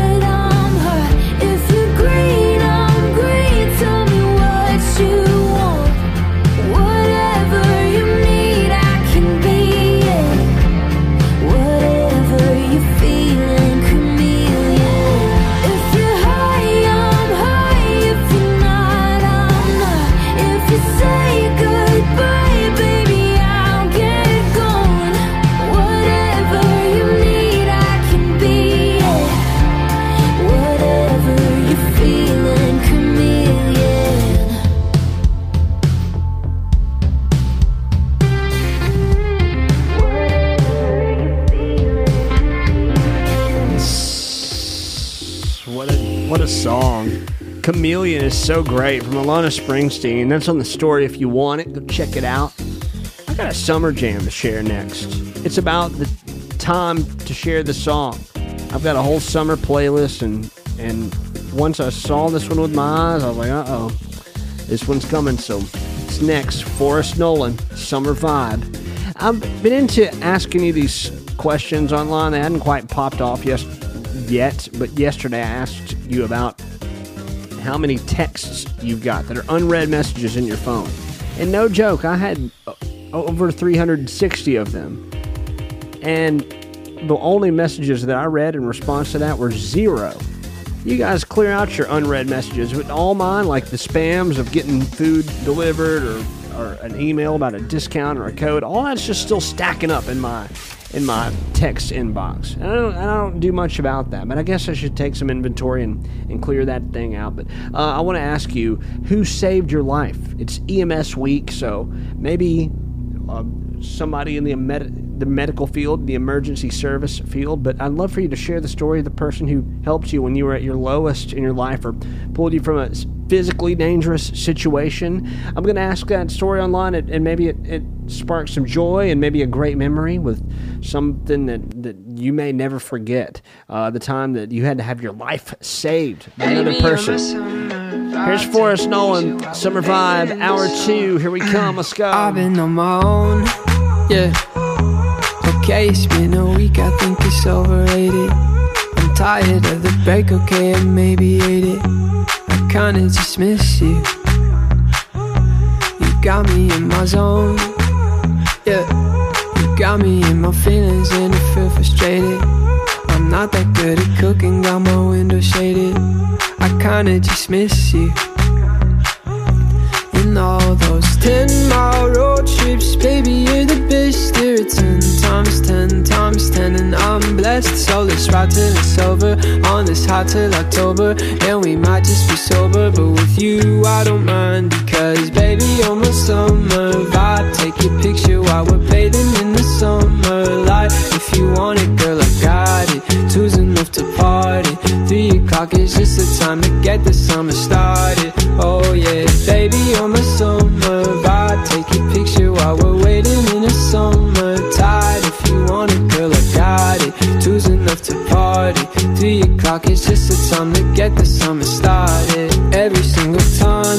gosh, what a song. Chameleon is so great from Alana Springsteen. That's on The Story if you want it. Go check it out. I got a summer jam to share next. It's about the time to share the song. I've got a whole summer playlist, and once I saw this one with my eyes, I was like, uh-oh, this one's coming. So it's next. Forrest Nolan, Summer Vibe. I've been into asking you these questions online. They hadn't quite popped off yet, but yesterday I asked you about how many texts you've got that are unread messages in your phone. And no joke, I had over 360 of them. And the only messages that I read in response to that were zero. You guys clear out your unread messages, but all mine, like the spams of getting food delivered or an email about a discount or a code, all that's just still stacking up in my text inbox. And I don't do much about that, but I guess I should take some inventory and clear that thing out. But I want to ask you, who saved your life? It's EMS week, so maybe somebody in the medical field, the emergency service field, but I'd love for you to share the story of the person who helped you when you were at your lowest in your life or pulled you from a physically dangerous situation. I'm going to ask that story online, and maybe it sparks some joy and maybe a great memory with something that you may never forget. The time that you had to have your life saved by another person. Here's Forrest Nolan, Summer Vibe, Hour 2. Here we come, let's go. I've been on my own, yeah. Okay, it's been a week, I think it's overrated. I'm tired of the break, okay, I maybe ate it. I kinda just miss you. You got me in my zone, yeah. You got me in my feelings and I feel frustrated. I'm not that good at cooking, got my window shaded. I kinda just miss you. In all those 10-mile road trips, baby, you're the best. There are 10 times 10 times 10, and I'm blessed. So let's ride till it's over, on this hot till October. And we might just be sober, but with you I don't mind. Because baby, you're my summer vibe. Take your picture while we're bathing in the summer light. If you want it, girl, I got it. 2's enough to party, 3 o'clock is just the time to get the summer started. Oh yeah, baby, you're my summer vibe. Take your picture while we're waiting in the summertide. If you want it, girl, I got it. 2's enough to party, 3 o'clock is just the time to get the summer started. Every single time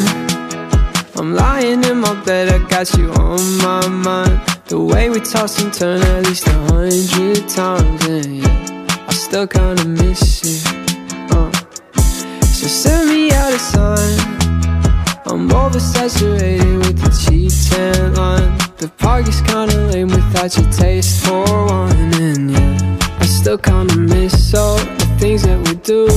I'm lying in my bed, I got you on my mind. The way we toss and turn at least 100 times, and yeah, I still kinda miss you. So send me out a sign. I'm oversaturated with the cheap tan line. The park is kinda lame without your taste for wine, and yeah, I still kinda miss all the things that we do.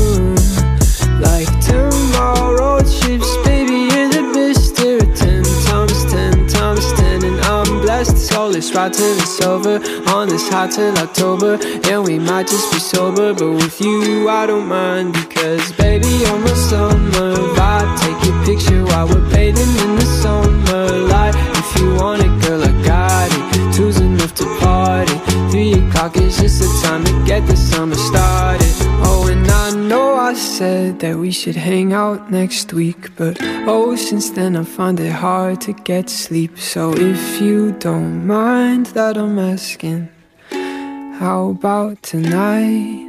Like 10-mile road trips, baby, you're the best. There are 10 times 10 times 10, and I'm blessed. So let's ride till it's over, on this hot till October. And we might just be sober, but with you I don't mind. Because baby, you're my summer vibe. Take your picture while we're bathing in the summer light. If you want it, girl, I got it. 2's enough to party, 3 o'clock is just the time to get the summer started. Oh, and I know I said that we should hang out next week, but oh, since then I find it hard to get sleep. So if you don't mind that I'm asking, how about tonight?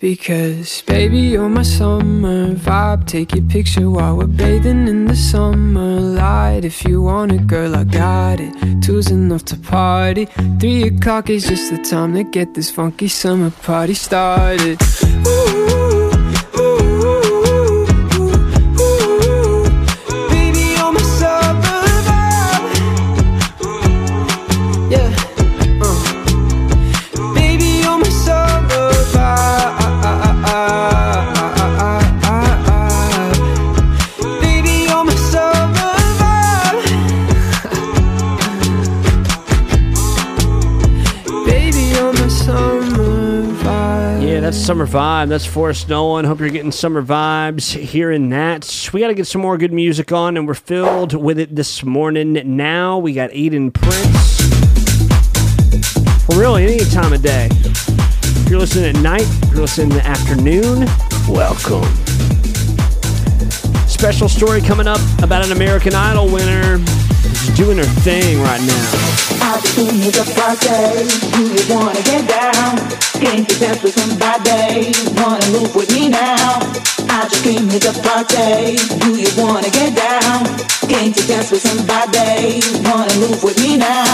Because baby, you're my summer vibe. Take your picture while we're bathing in the summer light. If you want it, girl, I got it. 2's enough to party, 3 o'clock is just the time to get this funky summer party started. Ooh. Summer Vibe. That's Forrest Nolan. Hope you're getting summer vibes here in that. We got to get some more good music on, and we're filled with it this morning. Now we got Aiden Prince. Well, really, any time of day. If you're listening at night, if you're listening in the afternoon, welcome. Special story coming up about an American Idol winner who's doing her thing right now. I've seen you the party, do you wanna get down? Can't you dance with somebody? Wanna move with me now? I just came to the party, do you wanna get down? Can't you dance with somebody? Wanna move with me now?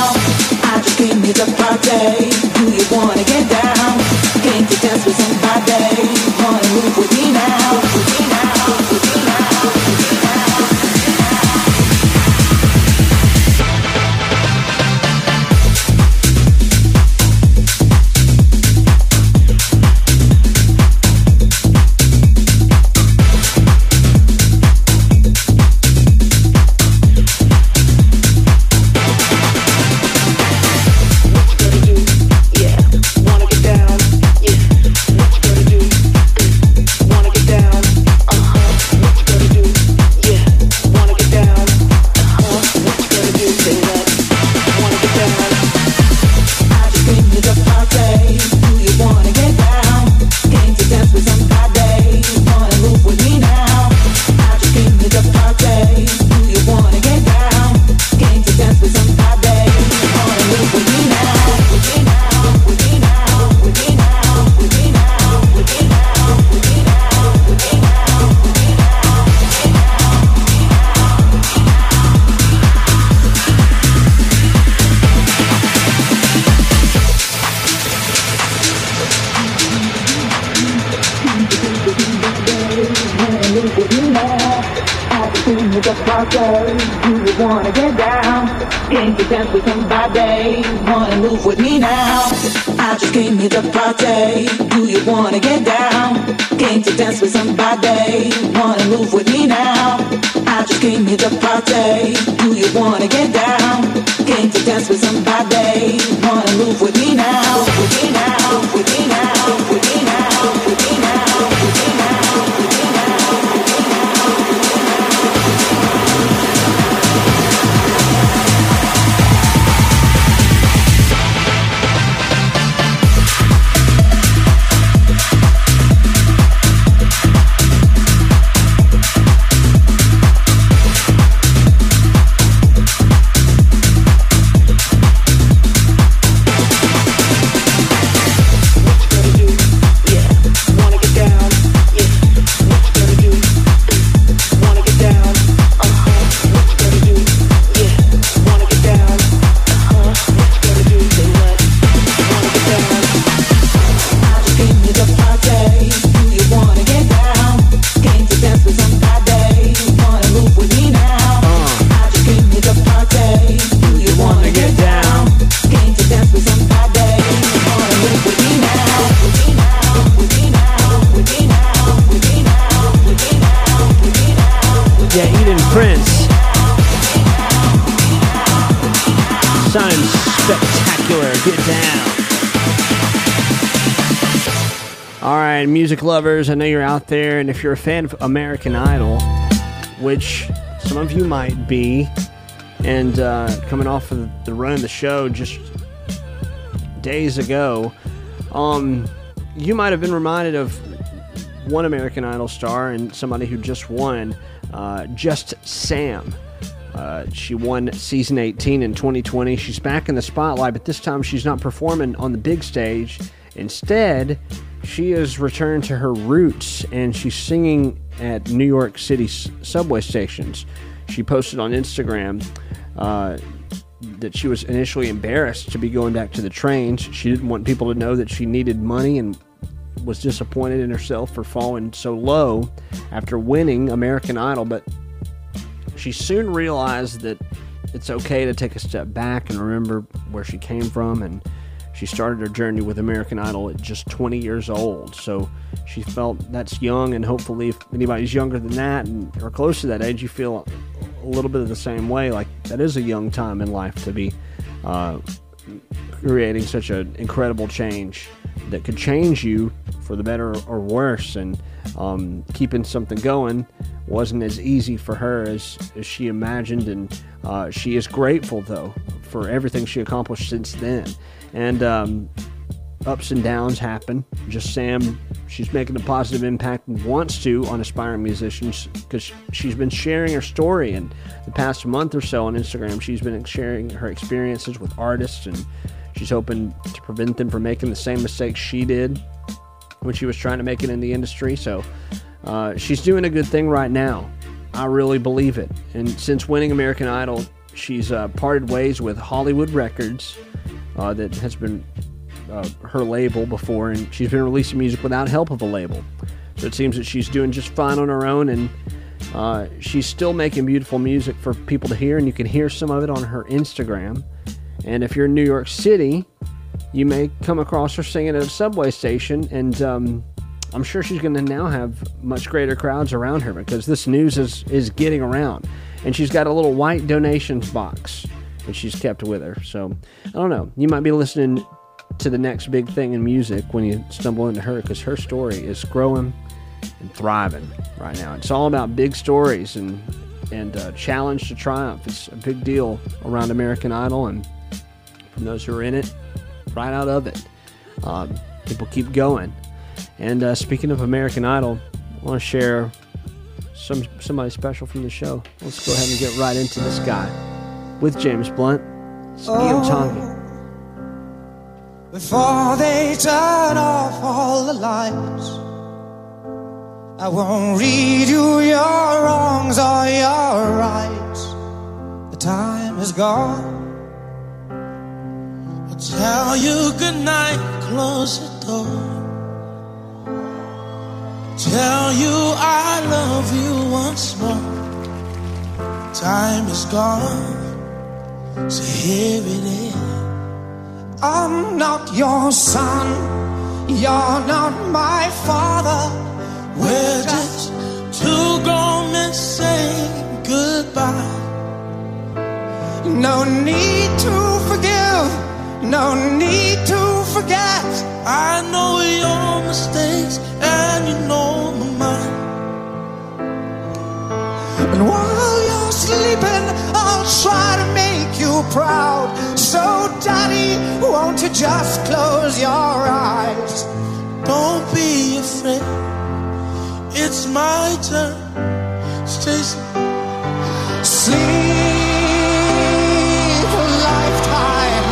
I just came to the party, do you wanna get down? Can't you dance with somebody? Wanna move with me now? With me now? With me now? Music lovers, I know you're out there, and if you're a fan of American Idol, which some of you might be, and coming off of the run of the show just days ago, you might have been reminded of one American Idol star and somebody who just won, Just Sam. She won season 18 in 2020. She's back in the spotlight, but this time she's not performing on the big stage. Instead, she has returned to her roots, and she's singing at New York City subway stations. She posted on Instagram that she was initially embarrassed to be going back to the trains. She didn't want people to know that she needed money and was disappointed in herself for falling so low after winning American Idol. But she soon realized that it's okay to take a step back and remember where she came from, and she started her journey with American Idol at just 20 years old, so she felt that's young, and hopefully if anybody's younger than that or close to that age, you feel a little bit of the same way. Like, that is a young time in life to be creating such an incredible change that could change you for the better or worse, and keeping something going wasn't as easy for her as she imagined, and she is grateful, though, for everything she accomplished since then. And Ups and downs happen. Just Sam, she's making a positive impact and wants to on aspiring musicians because she's been sharing her story. And the past month or so on Instagram, she's been sharing her experiences with artists, and she's hoping to prevent them from making the same mistakes she did when she was trying to make it in the industry. So she's doing a good thing right now. I really believe it. And since winning American Idol, she's parted ways with Hollywood Records, that has been her label before, and she's been releasing music without help of a label. So it seems that she's doing just fine on her own, and she's still making beautiful music for people to hear, and you can hear some of it on her Instagram. And if you're in New York City, you may come across her singing at a subway station, and I'm sure she's going to now have much greater crowds around her because this news is getting around. And she's got a little white donations box that she's kept with her. So, I don't know. You might be listening to the next big thing in music when you stumble into her, because her story is growing and thriving right now. It's all about big stories and challenge to triumph. It's a big deal around American Idol, and from those who are in it, right out of it. People keep going. And speaking of American Idol, I want to share somebody special from the show. Let's go ahead and get right into this guy with James Blunt. It's Iam Tongi. Before they turn off all the lights, I won't read you your wrongs or your rights. The time is gone. I'll tell you goodnight, close the door. I'll tell you I love you once more. The time is gone, so here it is. I'm not your son, you're not my father. We're just two grown men saying goodbye. No need to forgive, no need to forget. I know your mistakes and you know mine. And while you're sleeping, I'll try to make you proud. So daddy, won't you just close your eyes? Don't be afraid, it's my turn. Stay sleep a lifetime,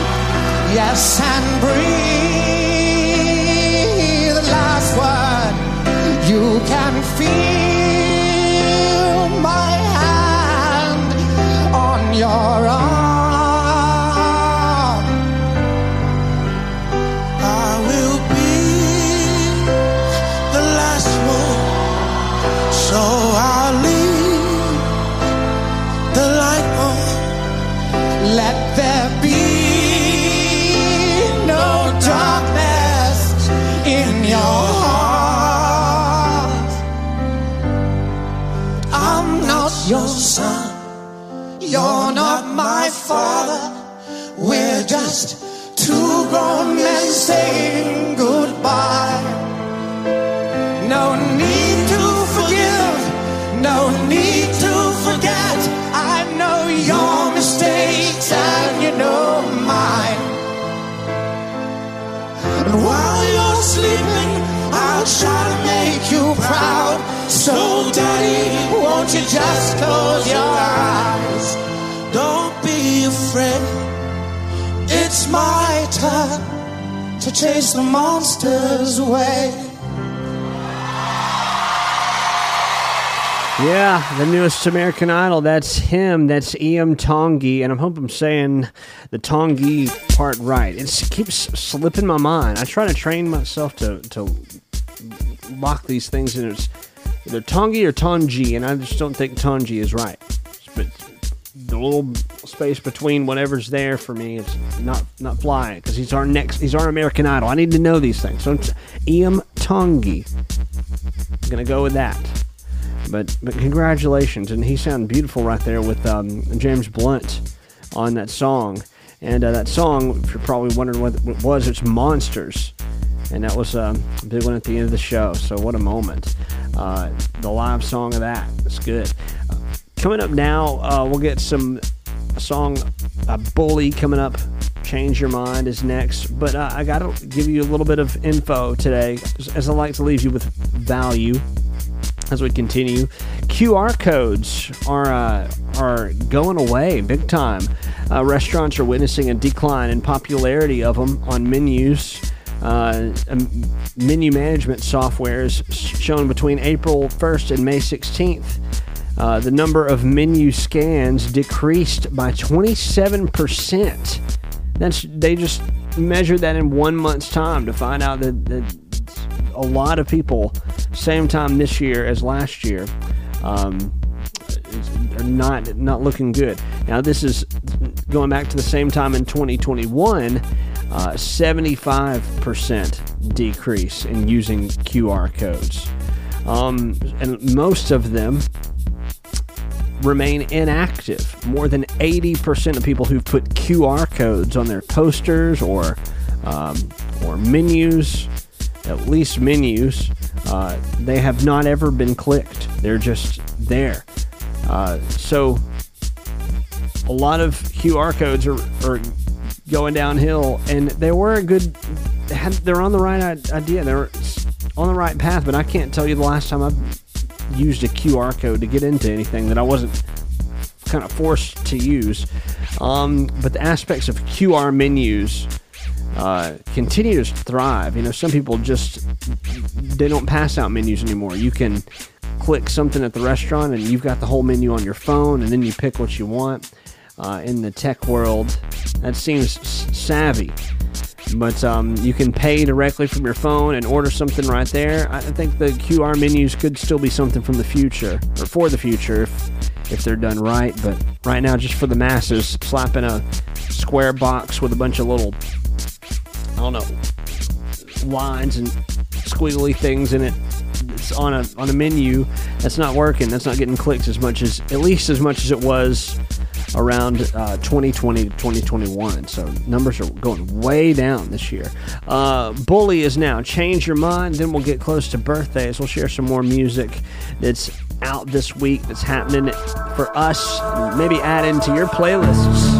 yes, and breathe the last word. You can feel my hand on your arm. Your son, you're not my father. We're just two grown men saying goodbye. No need to forgive, no need to forget. I know your mistakes and you know mine. And while you're sleeping, I'll try to make you proud. So daddy, won't you just close your eyes? Don't be afraid, it's my turn to chase the monsters away. Yeah, the newest American Idol, that's him, that's Iam Tongi, and I hope I'm saying the Tongi part right. It keeps slipping my mind. I try to train myself to lock these things in. It's either Tongi or Tongi, and I just don't think Tongi is right. But the little space between whatever's there for me is not flying, because he's our American Idol. I need to know these things. So Iam Tongi, I'm gonna go with that. But congratulations, and he sounded beautiful right there with James Blunt on that song. And that song, if you're probably wondering what it was, it's Monsters. And that was a big one at the end of the show, so what a moment. The live song of that, it's good. Coming up now, we'll get a song, a bully coming up. Change Your Mind is next, but I got to give you a little bit of info today, as I like to leave you with value as we continue. QR codes are going away big time. Restaurants are witnessing a decline in popularity of them on menus. Menu management software is shown between April 1st and May 16th. The number of menu scans decreased by 27%. They just measured that in 1 month's time to find out that a lot of people, same time this year as last year, are not looking good. Now, this is going back to the same time in 2021, 75% decrease in using QR codes. And most of them remain inactive. More than 80% of people who've put QR codes on their posters or menus, at least menus, they have not ever been clicked. They're just there. So a lot of QR codes are going downhill, and they're on the right idea. They're on the right path, but I can't tell you the last time I've used a QR code to get into anything that I wasn't kind of forced to use. But the aspects of QR menus continue to thrive. You know, some people they don't pass out menus anymore. You can click something at the restaurant and you've got the whole menu on your phone, and then you pick what you want. In the tech world, that seems savvy. But you can pay directly from your phone and order something right there. I think the QR menus could still be something from the future, or for the future, if they're done right. But right now, just for the masses, slapping a square box with a bunch of little, lines and squiggly things in it, it's on a menu, that's not working. That's not getting clicks at least as much as it was around 2020 to 2021. So numbers are going way down this year. Bully is now Change Your Mind. Then we'll get close to birthdays. We'll share some more music that's out this week that's happening for us. Maybe add into your playlists.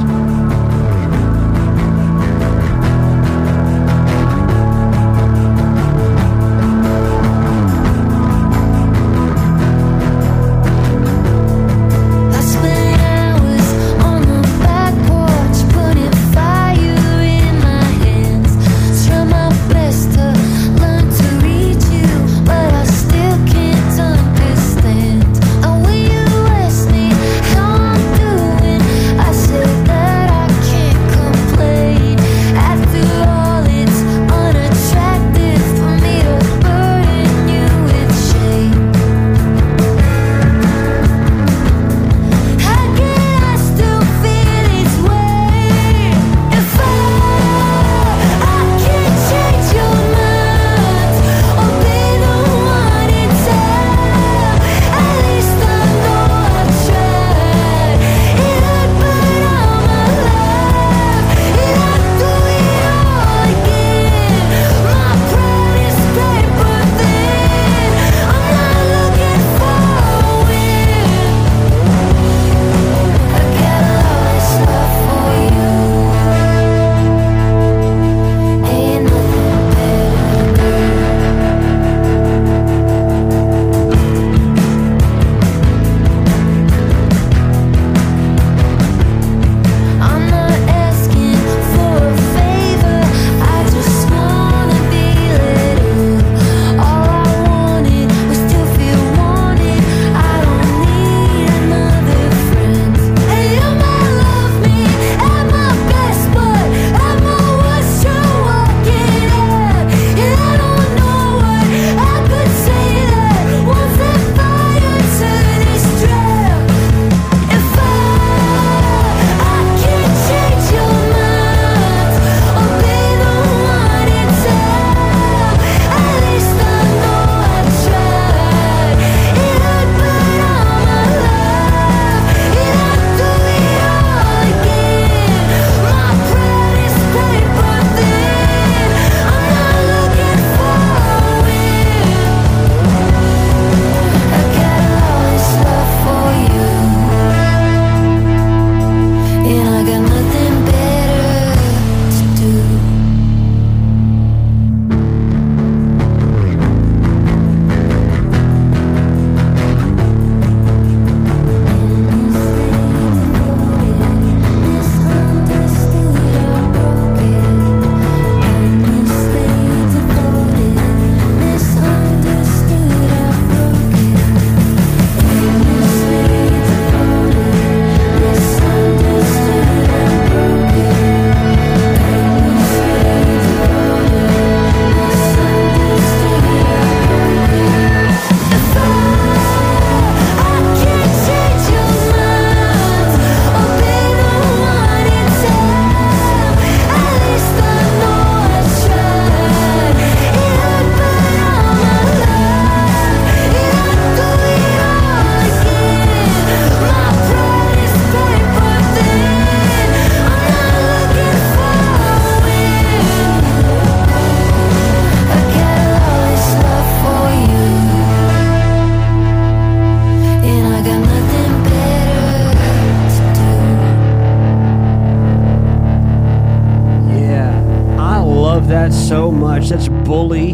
That's Bully.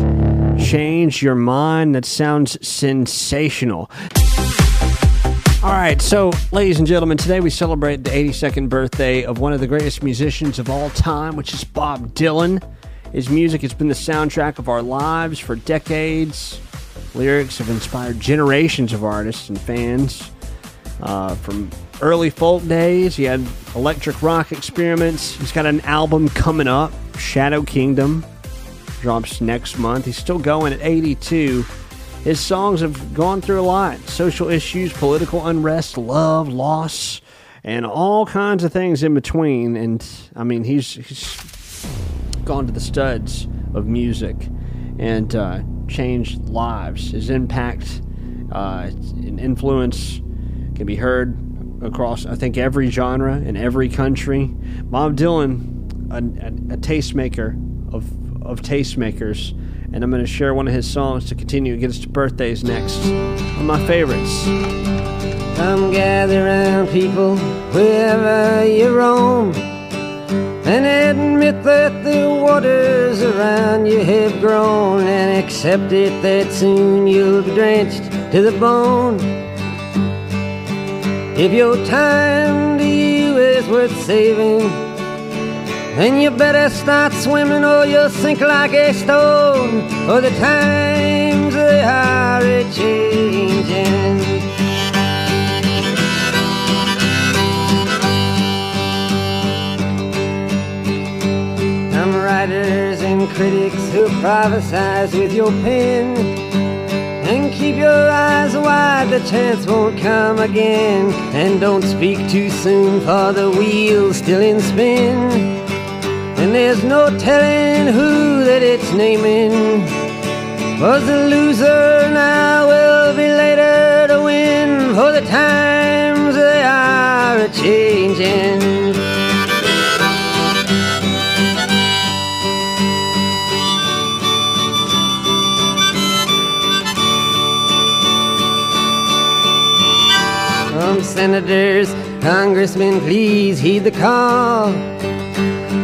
Change Your Mind. That sounds sensational. All right, so, ladies and gentlemen, today we celebrate the 82nd birthday of one of the greatest musicians of all time, which is Bob Dylan. His music has been the soundtrack of our lives for decades. Lyrics have inspired generations of artists and fans. From early folk days, he had electric rock experiments. He's got an album coming up, Shadow Kingdom, drops next month. He's still going at 82. His songs have gone through a lot. Social issues, political unrest, love, loss, and all kinds of things in between. And, I mean, he's gone to the studs of music and changed lives. His impact and influence can be heard across, I think, every genre in every country. Bob Dylan, a tastemaker of tastemakers. And I'm going to share one of his songs to continue and get us to birthdays next. One of my favorites. Come gather round, people, wherever you roam, and admit that the waters around you have grown, and accept it that soon you'll be drenched to the bone. If your time to you is worth saving, then you better start swimming or you'll sink like a stone, for the times they are a-changing. Some writers and critics who prophesize with your pen, and keep your eyes wide, the chance won't come again. And don't speak too soon, for the wheel's still in spin, and there's no telling who that it's naming. Was the loser now will be later to win, for the times they are a-changing. Some senators, congressmen, please heed the call.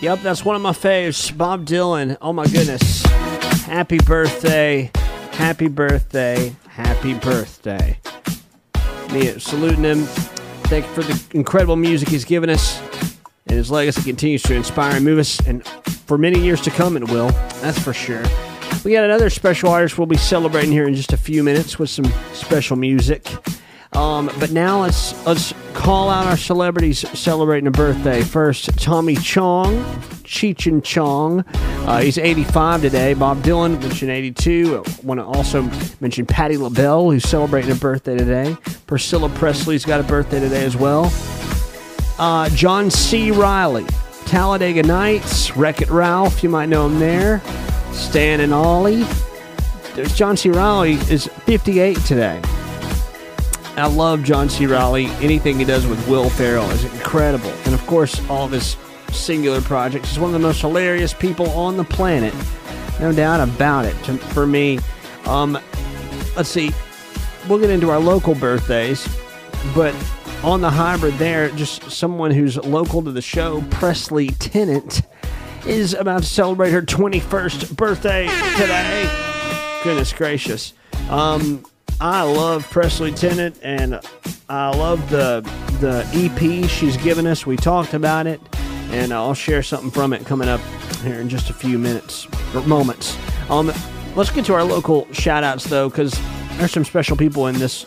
Yep, that's one of my faves, Bob Dylan. Oh my goodness. Happy birthday. Happy birthday. Happy birthday. Me saluting him. Thank you for the incredible music he's given us, and his legacy continues to inspire and move us, and for many years to come it will. That's for sure. We got another special artist we'll be celebrating here in just a few minutes with some special music. But now let's call out our celebrities celebrating a birthday. First, Tommy Chong, Cheech and Chong. He's 85 today. Bob Dylan, mentioned 82. I want to also mention Patti LaBelle, who's celebrating a birthday today. Priscilla Presley's got a birthday today as well. John C. Reilly, Talladega Nights, Wreck-It Ralph, you might know him there. Stan and Ollie. There's John C. Reilly is 58 today. I love John C. Reilly. Anything he does with Will Ferrell is incredible. And of course, all of his singular projects. He's one of the most hilarious people on the planet. No doubt about it for me. Let's see. We'll get into our local birthdays. But on the hybrid there, just someone who's local to the show, Presley Tennant, is about to celebrate her 21st birthday today. Goodness gracious. I love Presley Tennant, and I love the EP she's given us. We talked about it, and I'll share something from it coming up here in just a few minutes or moments. Let's get to our local shout-outs, though, because there's some special people in this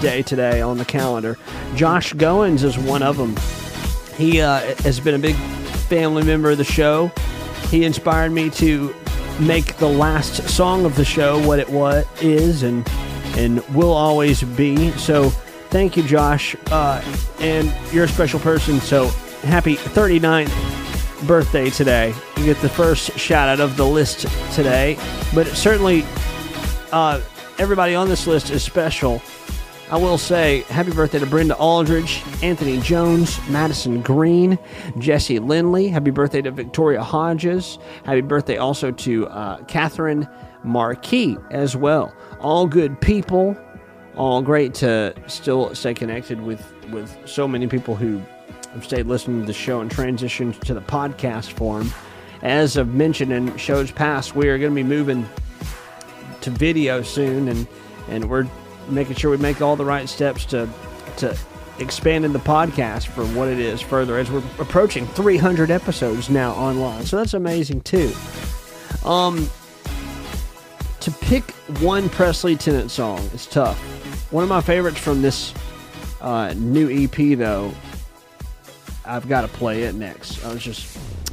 day today on the calendar. Josh Goins is one of them. He has been a big family member of the show. He inspired me to make the last song of the show what it is and will always be. So thank you, Josh. And you're a special person, so happy 39th birthday today. You get the first shout out of the list today, but certainly everybody on this list is special. I will say happy birthday to Brenda Aldridge, Anthony Jones, Madison Green, Jesse Lindley. Happy birthday to Victoria Hodges. Happy birthday also to Catherine Marquis as well. All good people. All great to still stay connected with so many people who have stayed listening to the show and transitioned to the podcast form. As I've mentioned in shows past, we are going to be moving to video soon, and we're making sure we make all the right steps to expanding the podcast for what it is further, as we're approaching 300 episodes now online. So that's amazing too. To pick one Presley Tennant song is tough. One of my favorites from this new EP, though, I've got to play it next.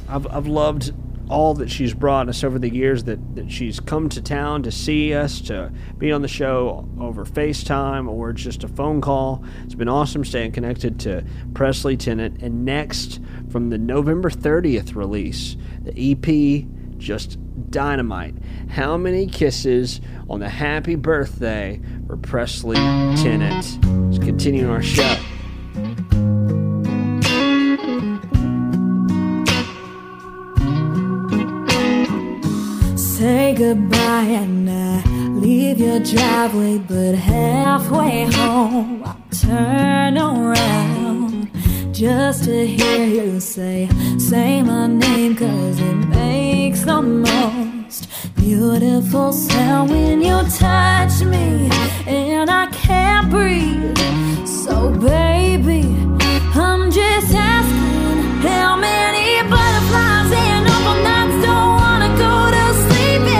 I've loved all that she's brought us over the years, that she's come to town to see us, to be on the show over FaceTime or just a phone call. It's been awesome staying connected to Presley Tennant. And next, from the November 30th release, the EP, just dynamite. How many kisses on the happy birthday for Presley Tennant? Let's continue our show. Say goodbye and I leave your driveway, but halfway home I turn around just to hear you say my name, 'cause it makes the most beautiful sound when you touch me, and I can't breathe. So baby, I'm just asking, how many butterflies and open nights don't wanna go to sleep?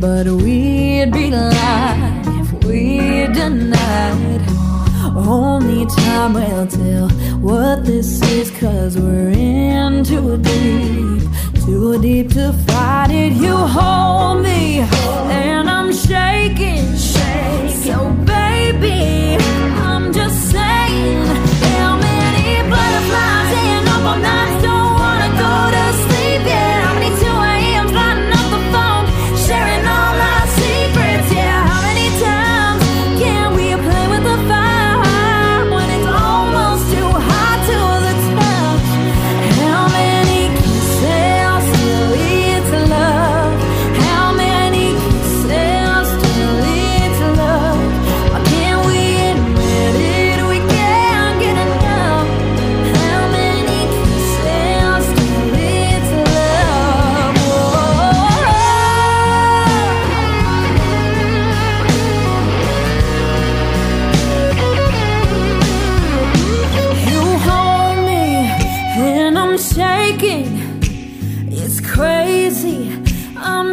But we'd be lying if we denied. Only time will tell what this is, 'cause we're in too deep to fight it. You hold me and I'm shaking, so baby, I'm just saying, how many butterflies and open nights don't wanna go to sleep yet? I'm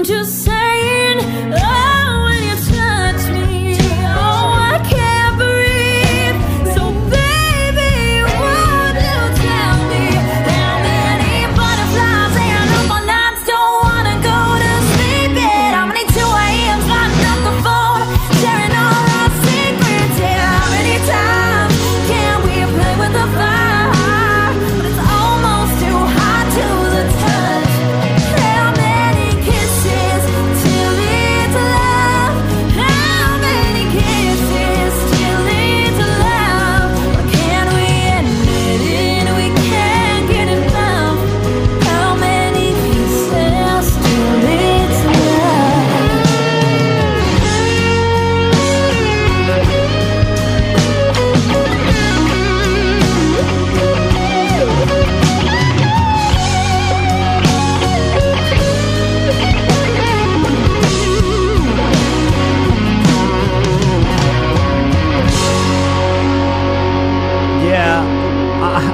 I'm just saying, oh, will you touch me? Oh, I can't breathe. So baby, won't you tell me how many butterflies and all nights don't wanna go to sleep? Yet how many 2 a.m.s lighting up the phone, sharing all our secrets? Yeah, how many times can we play with the fire?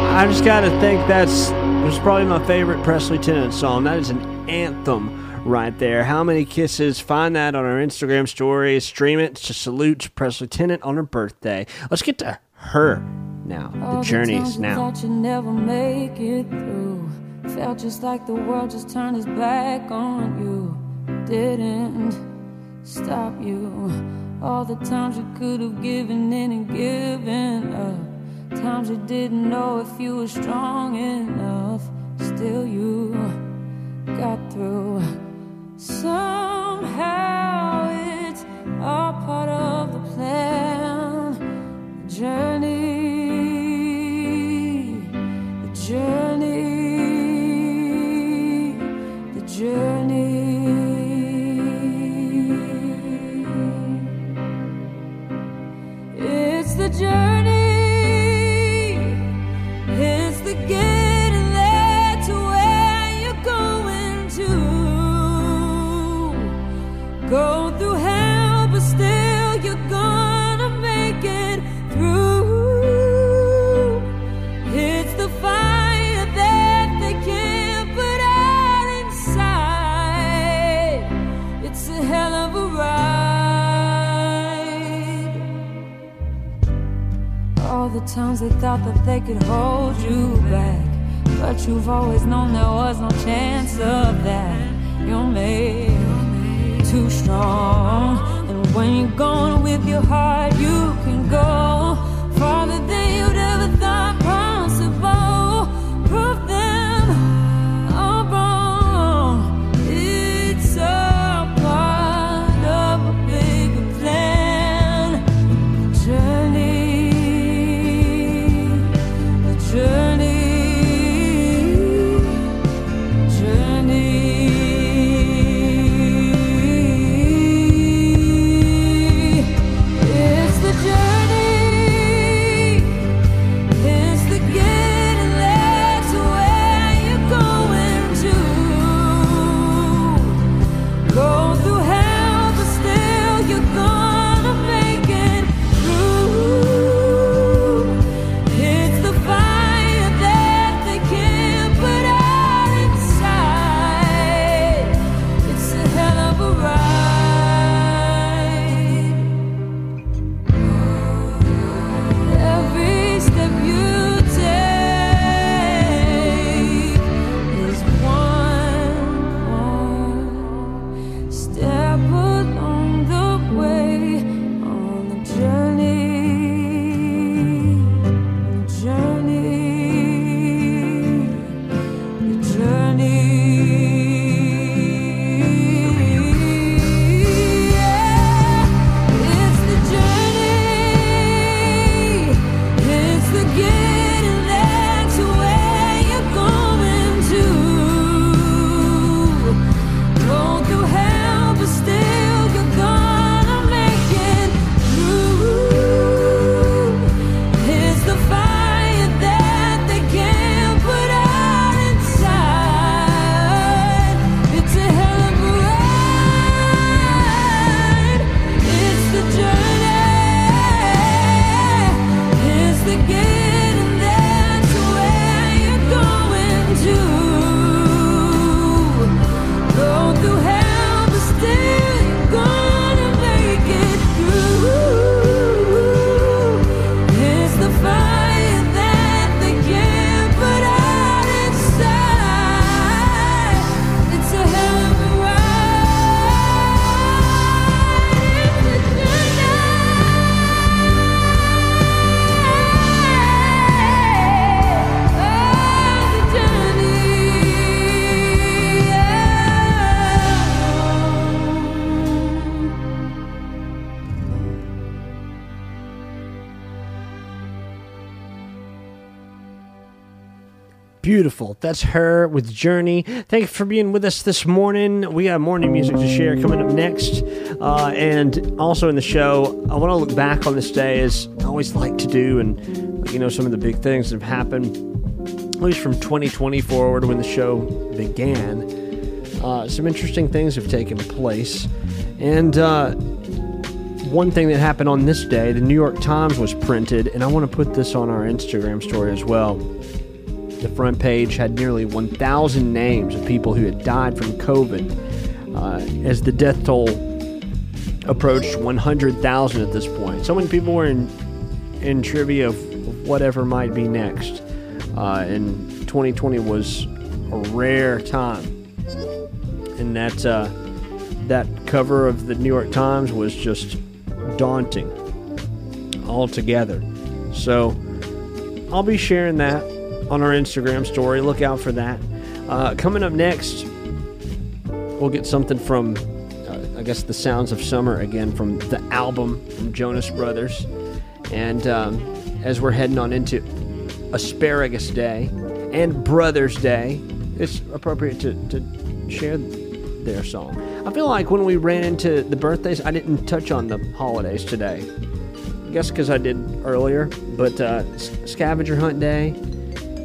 I just gotta think that's probably my favorite Presley Tennant song. That is an anthem right there. How many kisses? Find that on our Instagram story. Stream it to salute Presley Tennant on her birthday. Let's get to her now. The journeys now. Thought you'd never make it through. Felt just like the world just turned its back on you. Didn't stop you. All the times you could have given in and given up. Times you didn't know if you were strong enough. Still you got through. Somehow it's all part of the plan. The journey, the journey, the journey. It's the journey. Getting there to where you're going to go through hell, but still you're gonna make it through. It's the fire that they can't put out inside. It's a hell of a ride. All the times they thought that they could hold you back, but you've always known there was no chance of that. You're made too strong, and when you're going with your heart, you can go farther than you'd ever thought possible. Prove them all wrong. It's a part of a bigger plan. The journey, the journey. Beautiful. That's her with Journey. Thank you for being with us this morning. We got morning music to share coming up next. And also in the show, I want to look back on this day, as I always like to do, and you know, some of the big things that have happened, at least from 2020 forward when the show began. Some interesting things have taken place. And one thing that happened on this day, the New York Times was printed, and I want to put this on our Instagram story as well. The front page had nearly 1,000 names of people who had died from COVID, as the death toll approached 100,000 at this point. So many people were in trivia of whatever might be next. And 2020 was a rare time. And that cover of the New York Times was just daunting altogether. So I'll be sharing that on our Instagram story. Look out for that. Coming up next, we'll get something from, I guess, The Sounds of Summer again, from the album from Jonas Brothers. And as we're heading on into Asparagus Day and Brothers Day, it's appropriate to share their song. I feel like when we ran into the birthdays, I didn't touch on the holidays today. I guess because I did earlier, but Scavenger Hunt Day,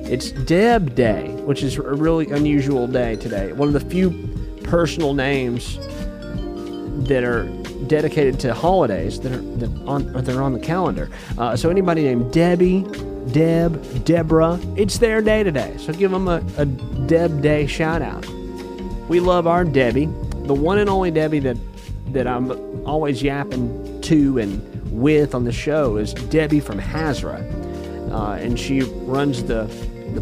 it's Deb Day, which is a really unusual day today. One of the few personal names that are dedicated to holidays that are on the calendar. So anybody named Debbie, Deb, Deborah, it's their day today. So give them a Deb Day shout out. We love our Debbie, the one and only Debbie that I'm always yapping to and with on the show is Debbie from Hazra, and she runs the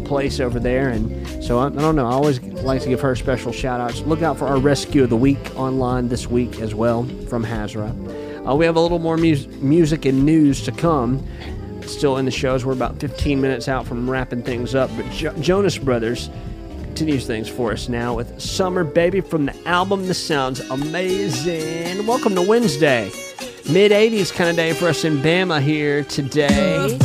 place over there. And so I don't know, I always like to give her special shout outs. Look out for our Rescue of the Week online this week as well from Hazra. We have a little more music and news to come. Still in the shows, we're about 15 minutes out from wrapping things up, but Jonas Brothers continues things for us now with Summer Baby from the album This Sounds Amazing. Welcome to Wednesday, mid-80s kind of day for us in Bama here today.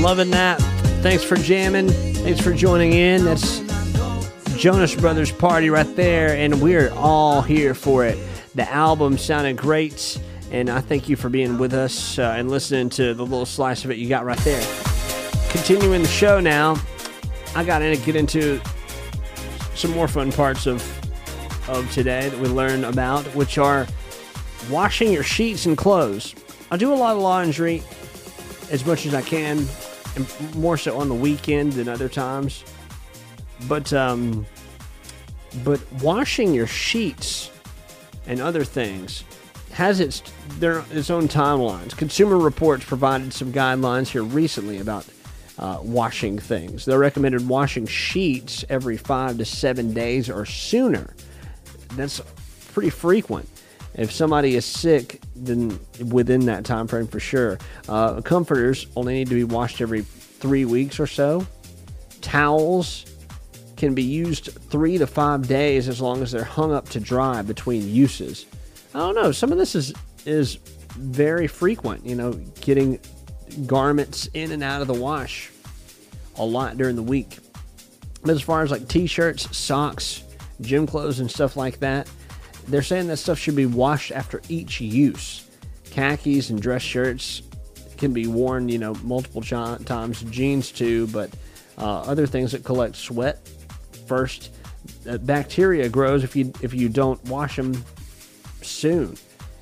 Loving that. Thanks for jamming. Thanks for joining in. That's Jonas Brothers Party right there, and we're all here for it. The album sounded great, and I thank you for being with us and listening to the little slice of it you got right there. Continuing the show now, I got to get into some more fun parts of today that we learned about, which are washing your sheets and clothes. I do a lot of laundry as much as I can, and more so on the weekend than other times. But washing your sheets and other things has its own timelines. Consumer Reports provided some guidelines here recently about washing things. They recommended washing sheets every 5 to 7 days or sooner. That's pretty frequent. If somebody is sick, then within that time frame for sure. Comforters only need to be washed every 3 weeks or so. Towels can be used 3 to 5 days as long as they're hung up to dry between uses. I don't know. Some of this is very frequent, you know, getting garments in and out of the wash a lot during the week. But as far as like t-shirts, socks, gym clothes, and stuff like that, they're saying that stuff should be washed after each use. Khakis and dress shirts can be worn, you know, multiple times. Jeans too, but other things that collect sweat first. Bacteria grows if you don't wash them soon.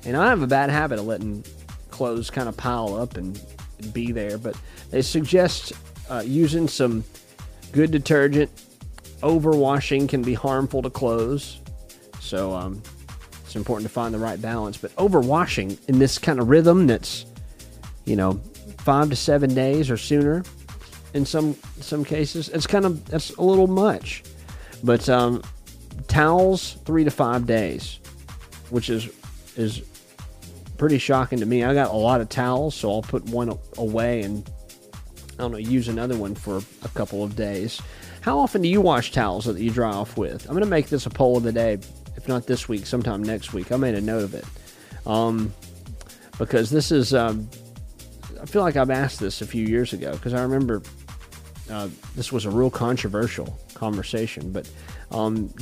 And I have a bad habit of letting clothes kind of pile up and be there, but they suggest using some good detergent. Overwashing can be harmful to clothes, so it's important to find the right balance. But overwashing in this kind of rhythm that's, you know, 5 to 7 days or sooner in some cases, it's kind of, that's a little much. But towels 3 to 5 days, which is pretty shocking to me. I got a lot of towels, so I'll put one away and, I don't know, use another one for a couple of days. How often do you wash towels that you dry off with? I'm going to make this a poll of the day. If not this week, sometime next week. I made a note of it. Because this is... I feel like I've asked this a few years ago, because I remember this was a real controversial conversation. But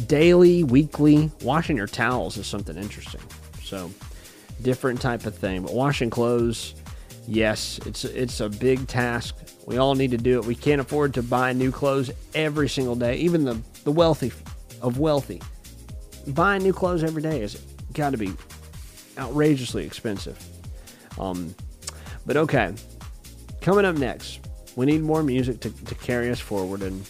daily, weekly, washing your towels is something interesting. So... different type of thing. But washing clothes, yes, it's a big task. We all need to do it. We can't afford to buy new clothes every single day. Even the wealthy of wealthy, buying new clothes every day has got to be outrageously expensive. But okay, coming up next, we need more music to carry us forward, and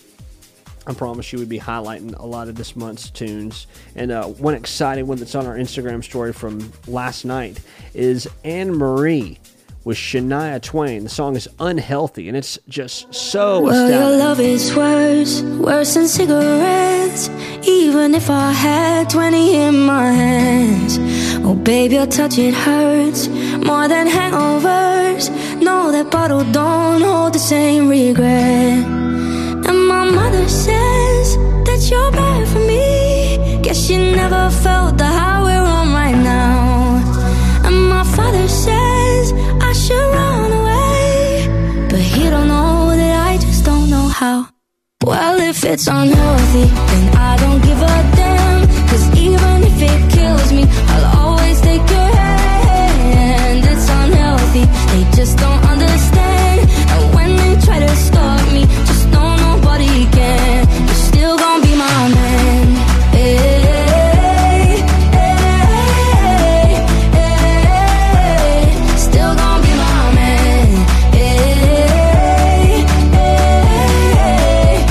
I promise you we'd be highlighting a lot of this month's tunes. And one exciting one that's on our Instagram story from last night is Anne Marie with Shania Twain. The song is Unhealthy, and it's just so astounding. Well, your love is worse than cigarettes, even if I had 20 in my hands. Oh, babe, your touch, it hurts more than hangovers. No, that bottle don't hold the same regret. And my mother says that you're bad for me. Guess she never felt the high we're on right now. And my father says I should run away, but he don't know that I just don't know how. Well, if it's unhealthy, then I don't give a damn, 'cause even if it kills me, I'll always take your hand. It's unhealthy, they just don't understand. And when they try to stop me, just don't. Nobody can. You're still gonna be my man. Hey, hey, hey, hey, still gonna be my man. Hey, hey, hey,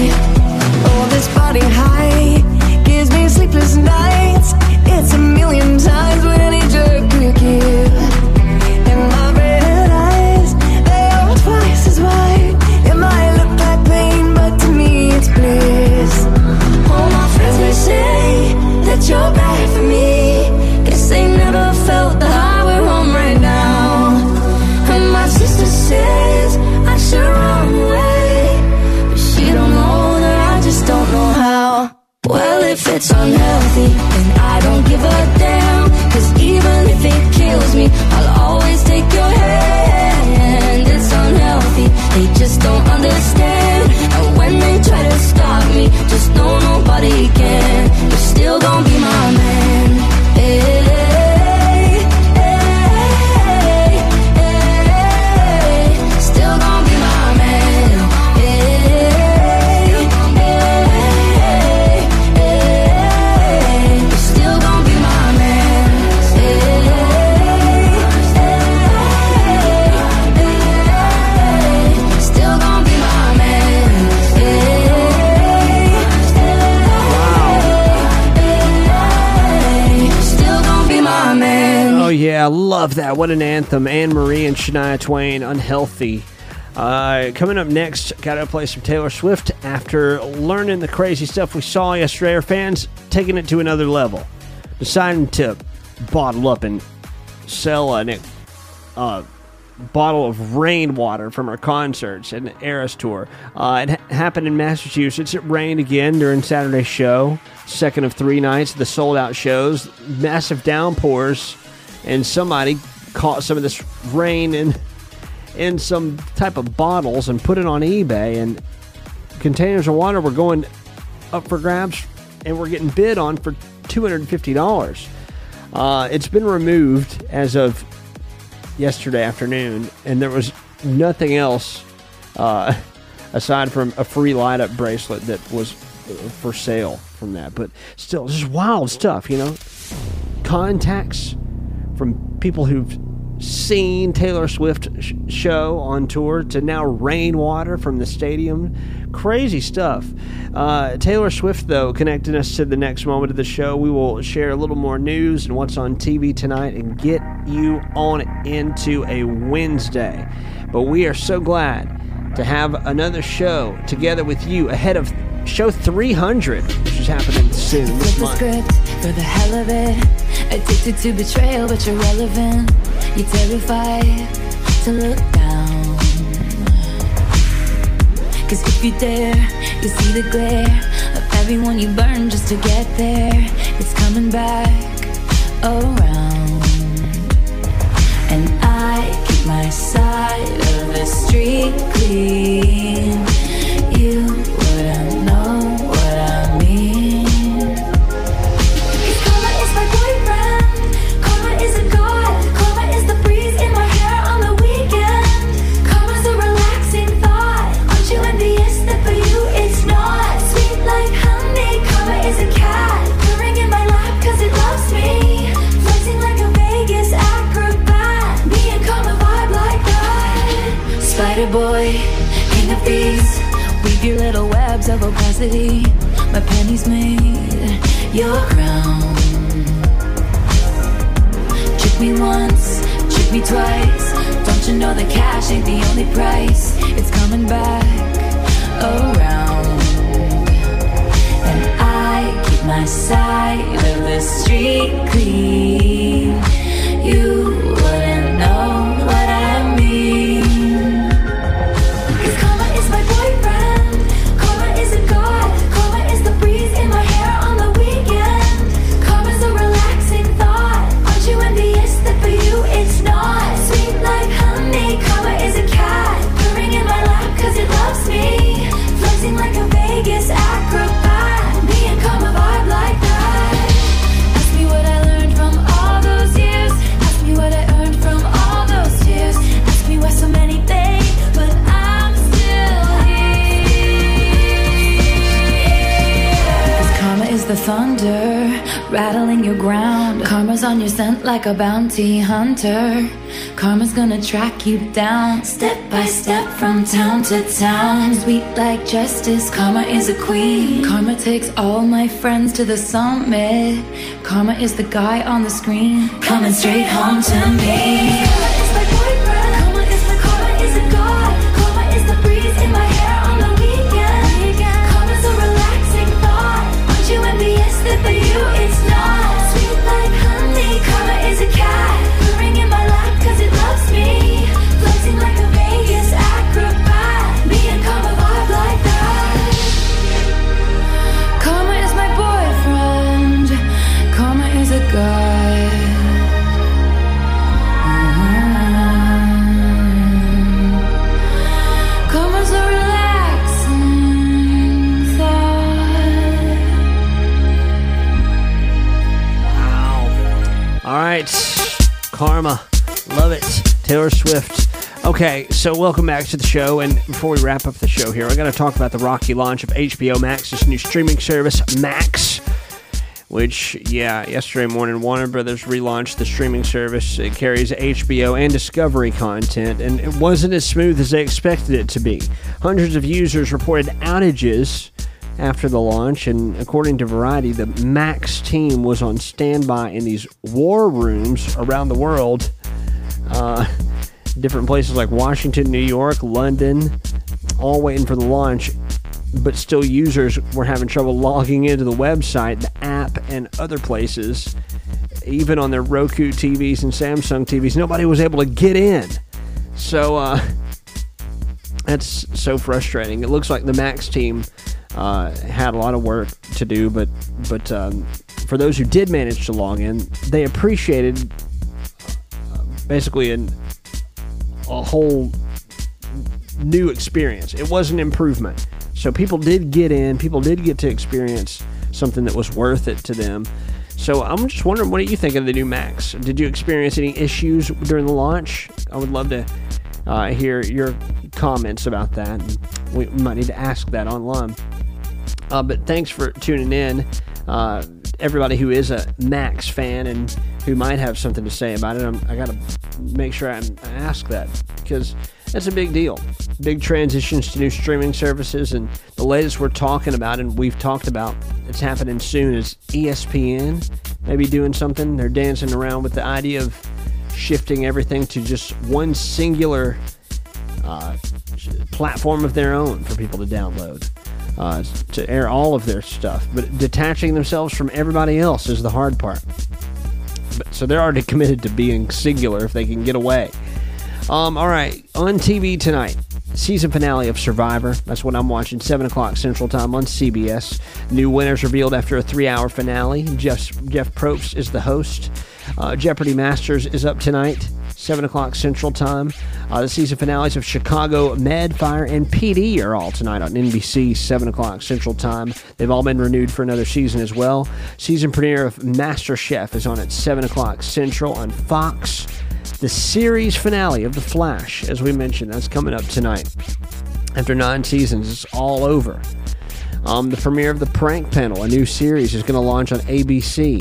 hey. Oh, this body high gives me sleepless nights. It's a million times what any jerk could give. You're bad for me. Guess they never felt the high we're on right now. And my sister says I should run away, but she don't know that I just don't know how. Well, if it's unhealthy, then I don't give a damn, 'cause even if it kills me, I'll always take your hand. It's unhealthy, they just don't understand. And when they try to stop me, just know nobody can. You're still gonna be my man. Hey. You're still gonna be my man. I love that. What an anthem. Anne Marie and Shania Twain, Unhealthy. Coming up next, gotta play some Taylor Swift. After learning the crazy stuff we saw yesterday, our fans taking it to another level, deciding to bottle up and sell a bottle of rainwater from our concerts and Eras tour. It happened in Massachusetts. It rained again during Saturday's show, second of three nights of the sold-out shows. Massive downpours, and somebody caught some of this rain in some type of bottles and put it on eBay, and containers of water were going up for grabs and were getting bid on for $250. It's been removed as of yesterday afternoon, and there was nothing else aside from a free light-up bracelet that was for sale from that. But still, just wild stuff, you know. Contacts from people who've seen Taylor Swift show on tour to now rainwater from the stadium. Crazy stuff. Taylor Swift, though, connecting us to the next moment of the show. We will share a little more news and what's on TV tonight and get you on into a Wednesday. But we are so glad to have another show together with you ahead of show 300, which is happening soon this month. For the hell of it, addicted to betrayal, but you're relevant. You're terrified to look down, 'cause if you dare, you see the glare of everyone you burn just to get there. It's coming back around. And I keep my side of the street clean. You wouldn't know what I mean. Karma is my boyfriend. Karma is a god. Spider boy, king of thieves, weave your little webs of opacity. My pennies made your crown. Trick me once, trick me twice. Don't you know that cash ain't the only price? It's coming back around. And I keep my side of the street clean. You wouldn't know what I mean. Thunder rattling your ground. Karma's on your scent like a bounty hunter. Karma's gonna track you down, step by step from town to town. Sweet like justice, karma is a queen. Karma takes all my friends to the summit. Karma is the guy on the screen, coming straight home to me. Karma. Love it. Taylor Swift. Okay, so welcome back to the show. And before we wrap up the show here, we're going to talk about the rocky launch of HBO Max, this new streaming service, Max, which, yesterday morning, Warner Brothers relaunched the streaming service. It carries HBO and Discovery content, and it wasn't as smooth as they expected it to be. Hundreds of users reported outages after the launch, and according to Variety, the Max team was on standby in these war rooms around the world, different places like Washington, New York, London, all waiting for the launch, but still users were having trouble logging into the website, the app, and other places. Even on their Roku TVs and Samsung TVs, nobody was able to get in. So that's so frustrating. It looks like the Max team had a lot of work to do, but for those who did manage to log in, they appreciated basically a whole new experience. It was an improvement. So people did get in. People did get to experience something that was worth it to them. So I'm just wondering, what do you think of the new Max? Did you experience any issues during the launch? I would love to hear your comments about that. We might need to ask that online. But thanks for tuning in. Everybody who is a Max fan and who might have something to say about it, I got to make sure I ask that, because that's a big deal. Big transitions to new streaming services, and the latest we're talking about, and we've talked about, it's happening soon, is ESPN maybe doing something. They're dancing around with the idea of shifting everything to just one singular platform of their own for people to download, to air all of their stuff. But detaching themselves from everybody else is the hard part. So they're already committed to being singular if they can get away. All right, on TV tonight, season finale of Survivor. That's what I'm watching, 7 o'clock Central Time on CBS. New winners revealed after a 3-hour finale. Jeff Probst is the host. Jeopardy Masters is up tonight, 7 o'clock Central Time. The season finales of Chicago, Med, Fire, and PD are all tonight on NBC, 7 o'clock Central Time. They've all been renewed for another season as well. Season premiere of MasterChef is on at 7 o'clock Central on Fox. The series finale of The Flash, as we mentioned, that's coming up tonight. After 9 seasons, it's all over. The premiere of The Prank Panel, a new series, is going to launch on ABC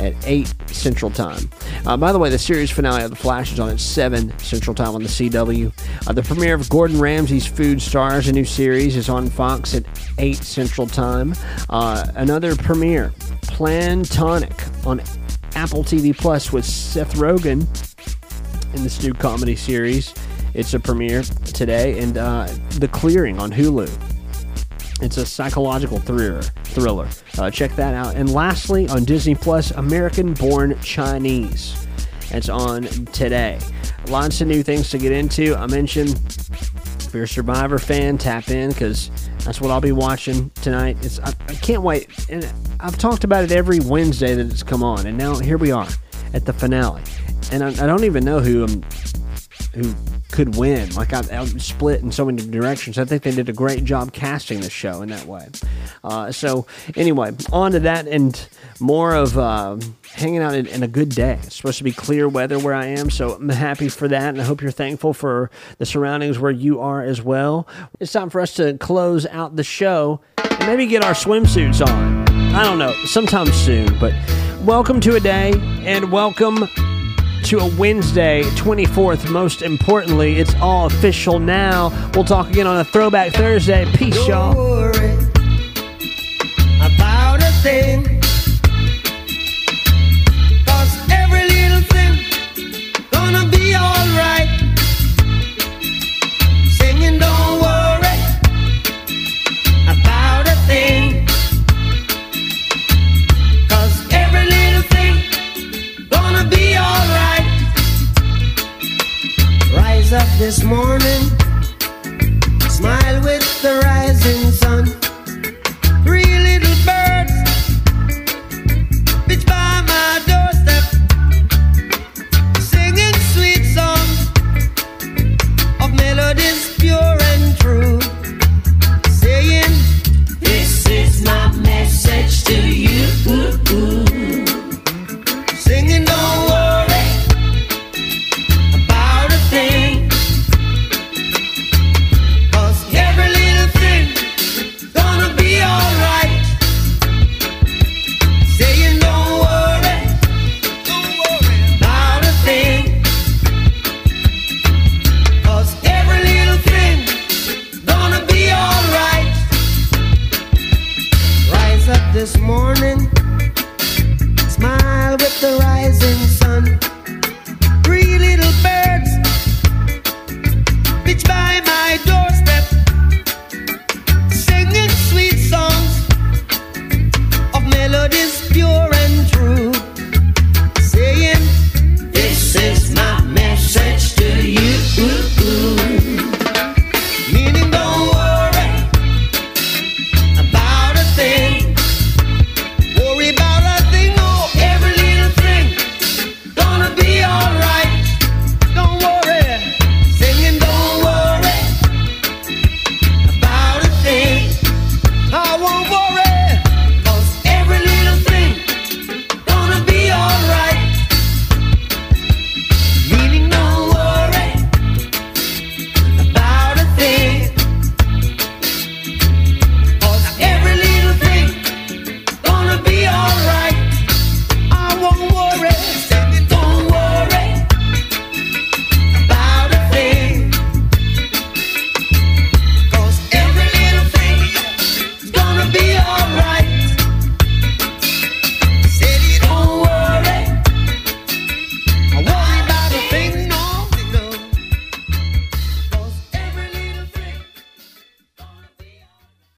at 8 Central Time. By the way, the series finale of The Flash is on at 7 Central Time on the CW. The premiere of Gordon Ramsay's Food Stars, a new series, is on Fox at 8 Central Time. Another premiere, Plantonic, on Apple TV Plus with Seth Rogen in this new comedy series. It's a premiere today. And The Clearing on Hulu. It's a psychological thriller. Check that out. And lastly, on Disney Plus, American Born Chinese. It's on today. Lots of new things to get into. I mentioned, if you're a Survivor fan, tap in, because that's what I'll be watching tonight. I can't wait. And I've talked about it every Wednesday that it's come on, and now here we are at the finale. And I don't even know who could win. Like, I'm split in so many directions. I think they did a great job casting this show in that way. So anyway, on to that and more of hanging out in a good day. It's supposed to be clear weather where I am, so I'm happy for that, and I hope you're thankful for the surroundings where you are as well. It's time for us to close out the show and maybe get our swimsuits on. I don't know, sometime soon, but welcome to a day, and welcome to a Wednesday, 24th. Most importantly, it's all official now. We'll talk again on a Throwback Thursday. Peace, don't y'all. Worry about a thing, 'cause every little thing gonna be all right. Singing, don't worry about a thing, 'cause every little thing gonna be all right. Rise up this morning, smile with the rising sun. Three little birds pitch by my doorstep, singing sweet songs of melodies pure and true, saying, this is my message to you. Singing, don't worry about a thing, blood is pure.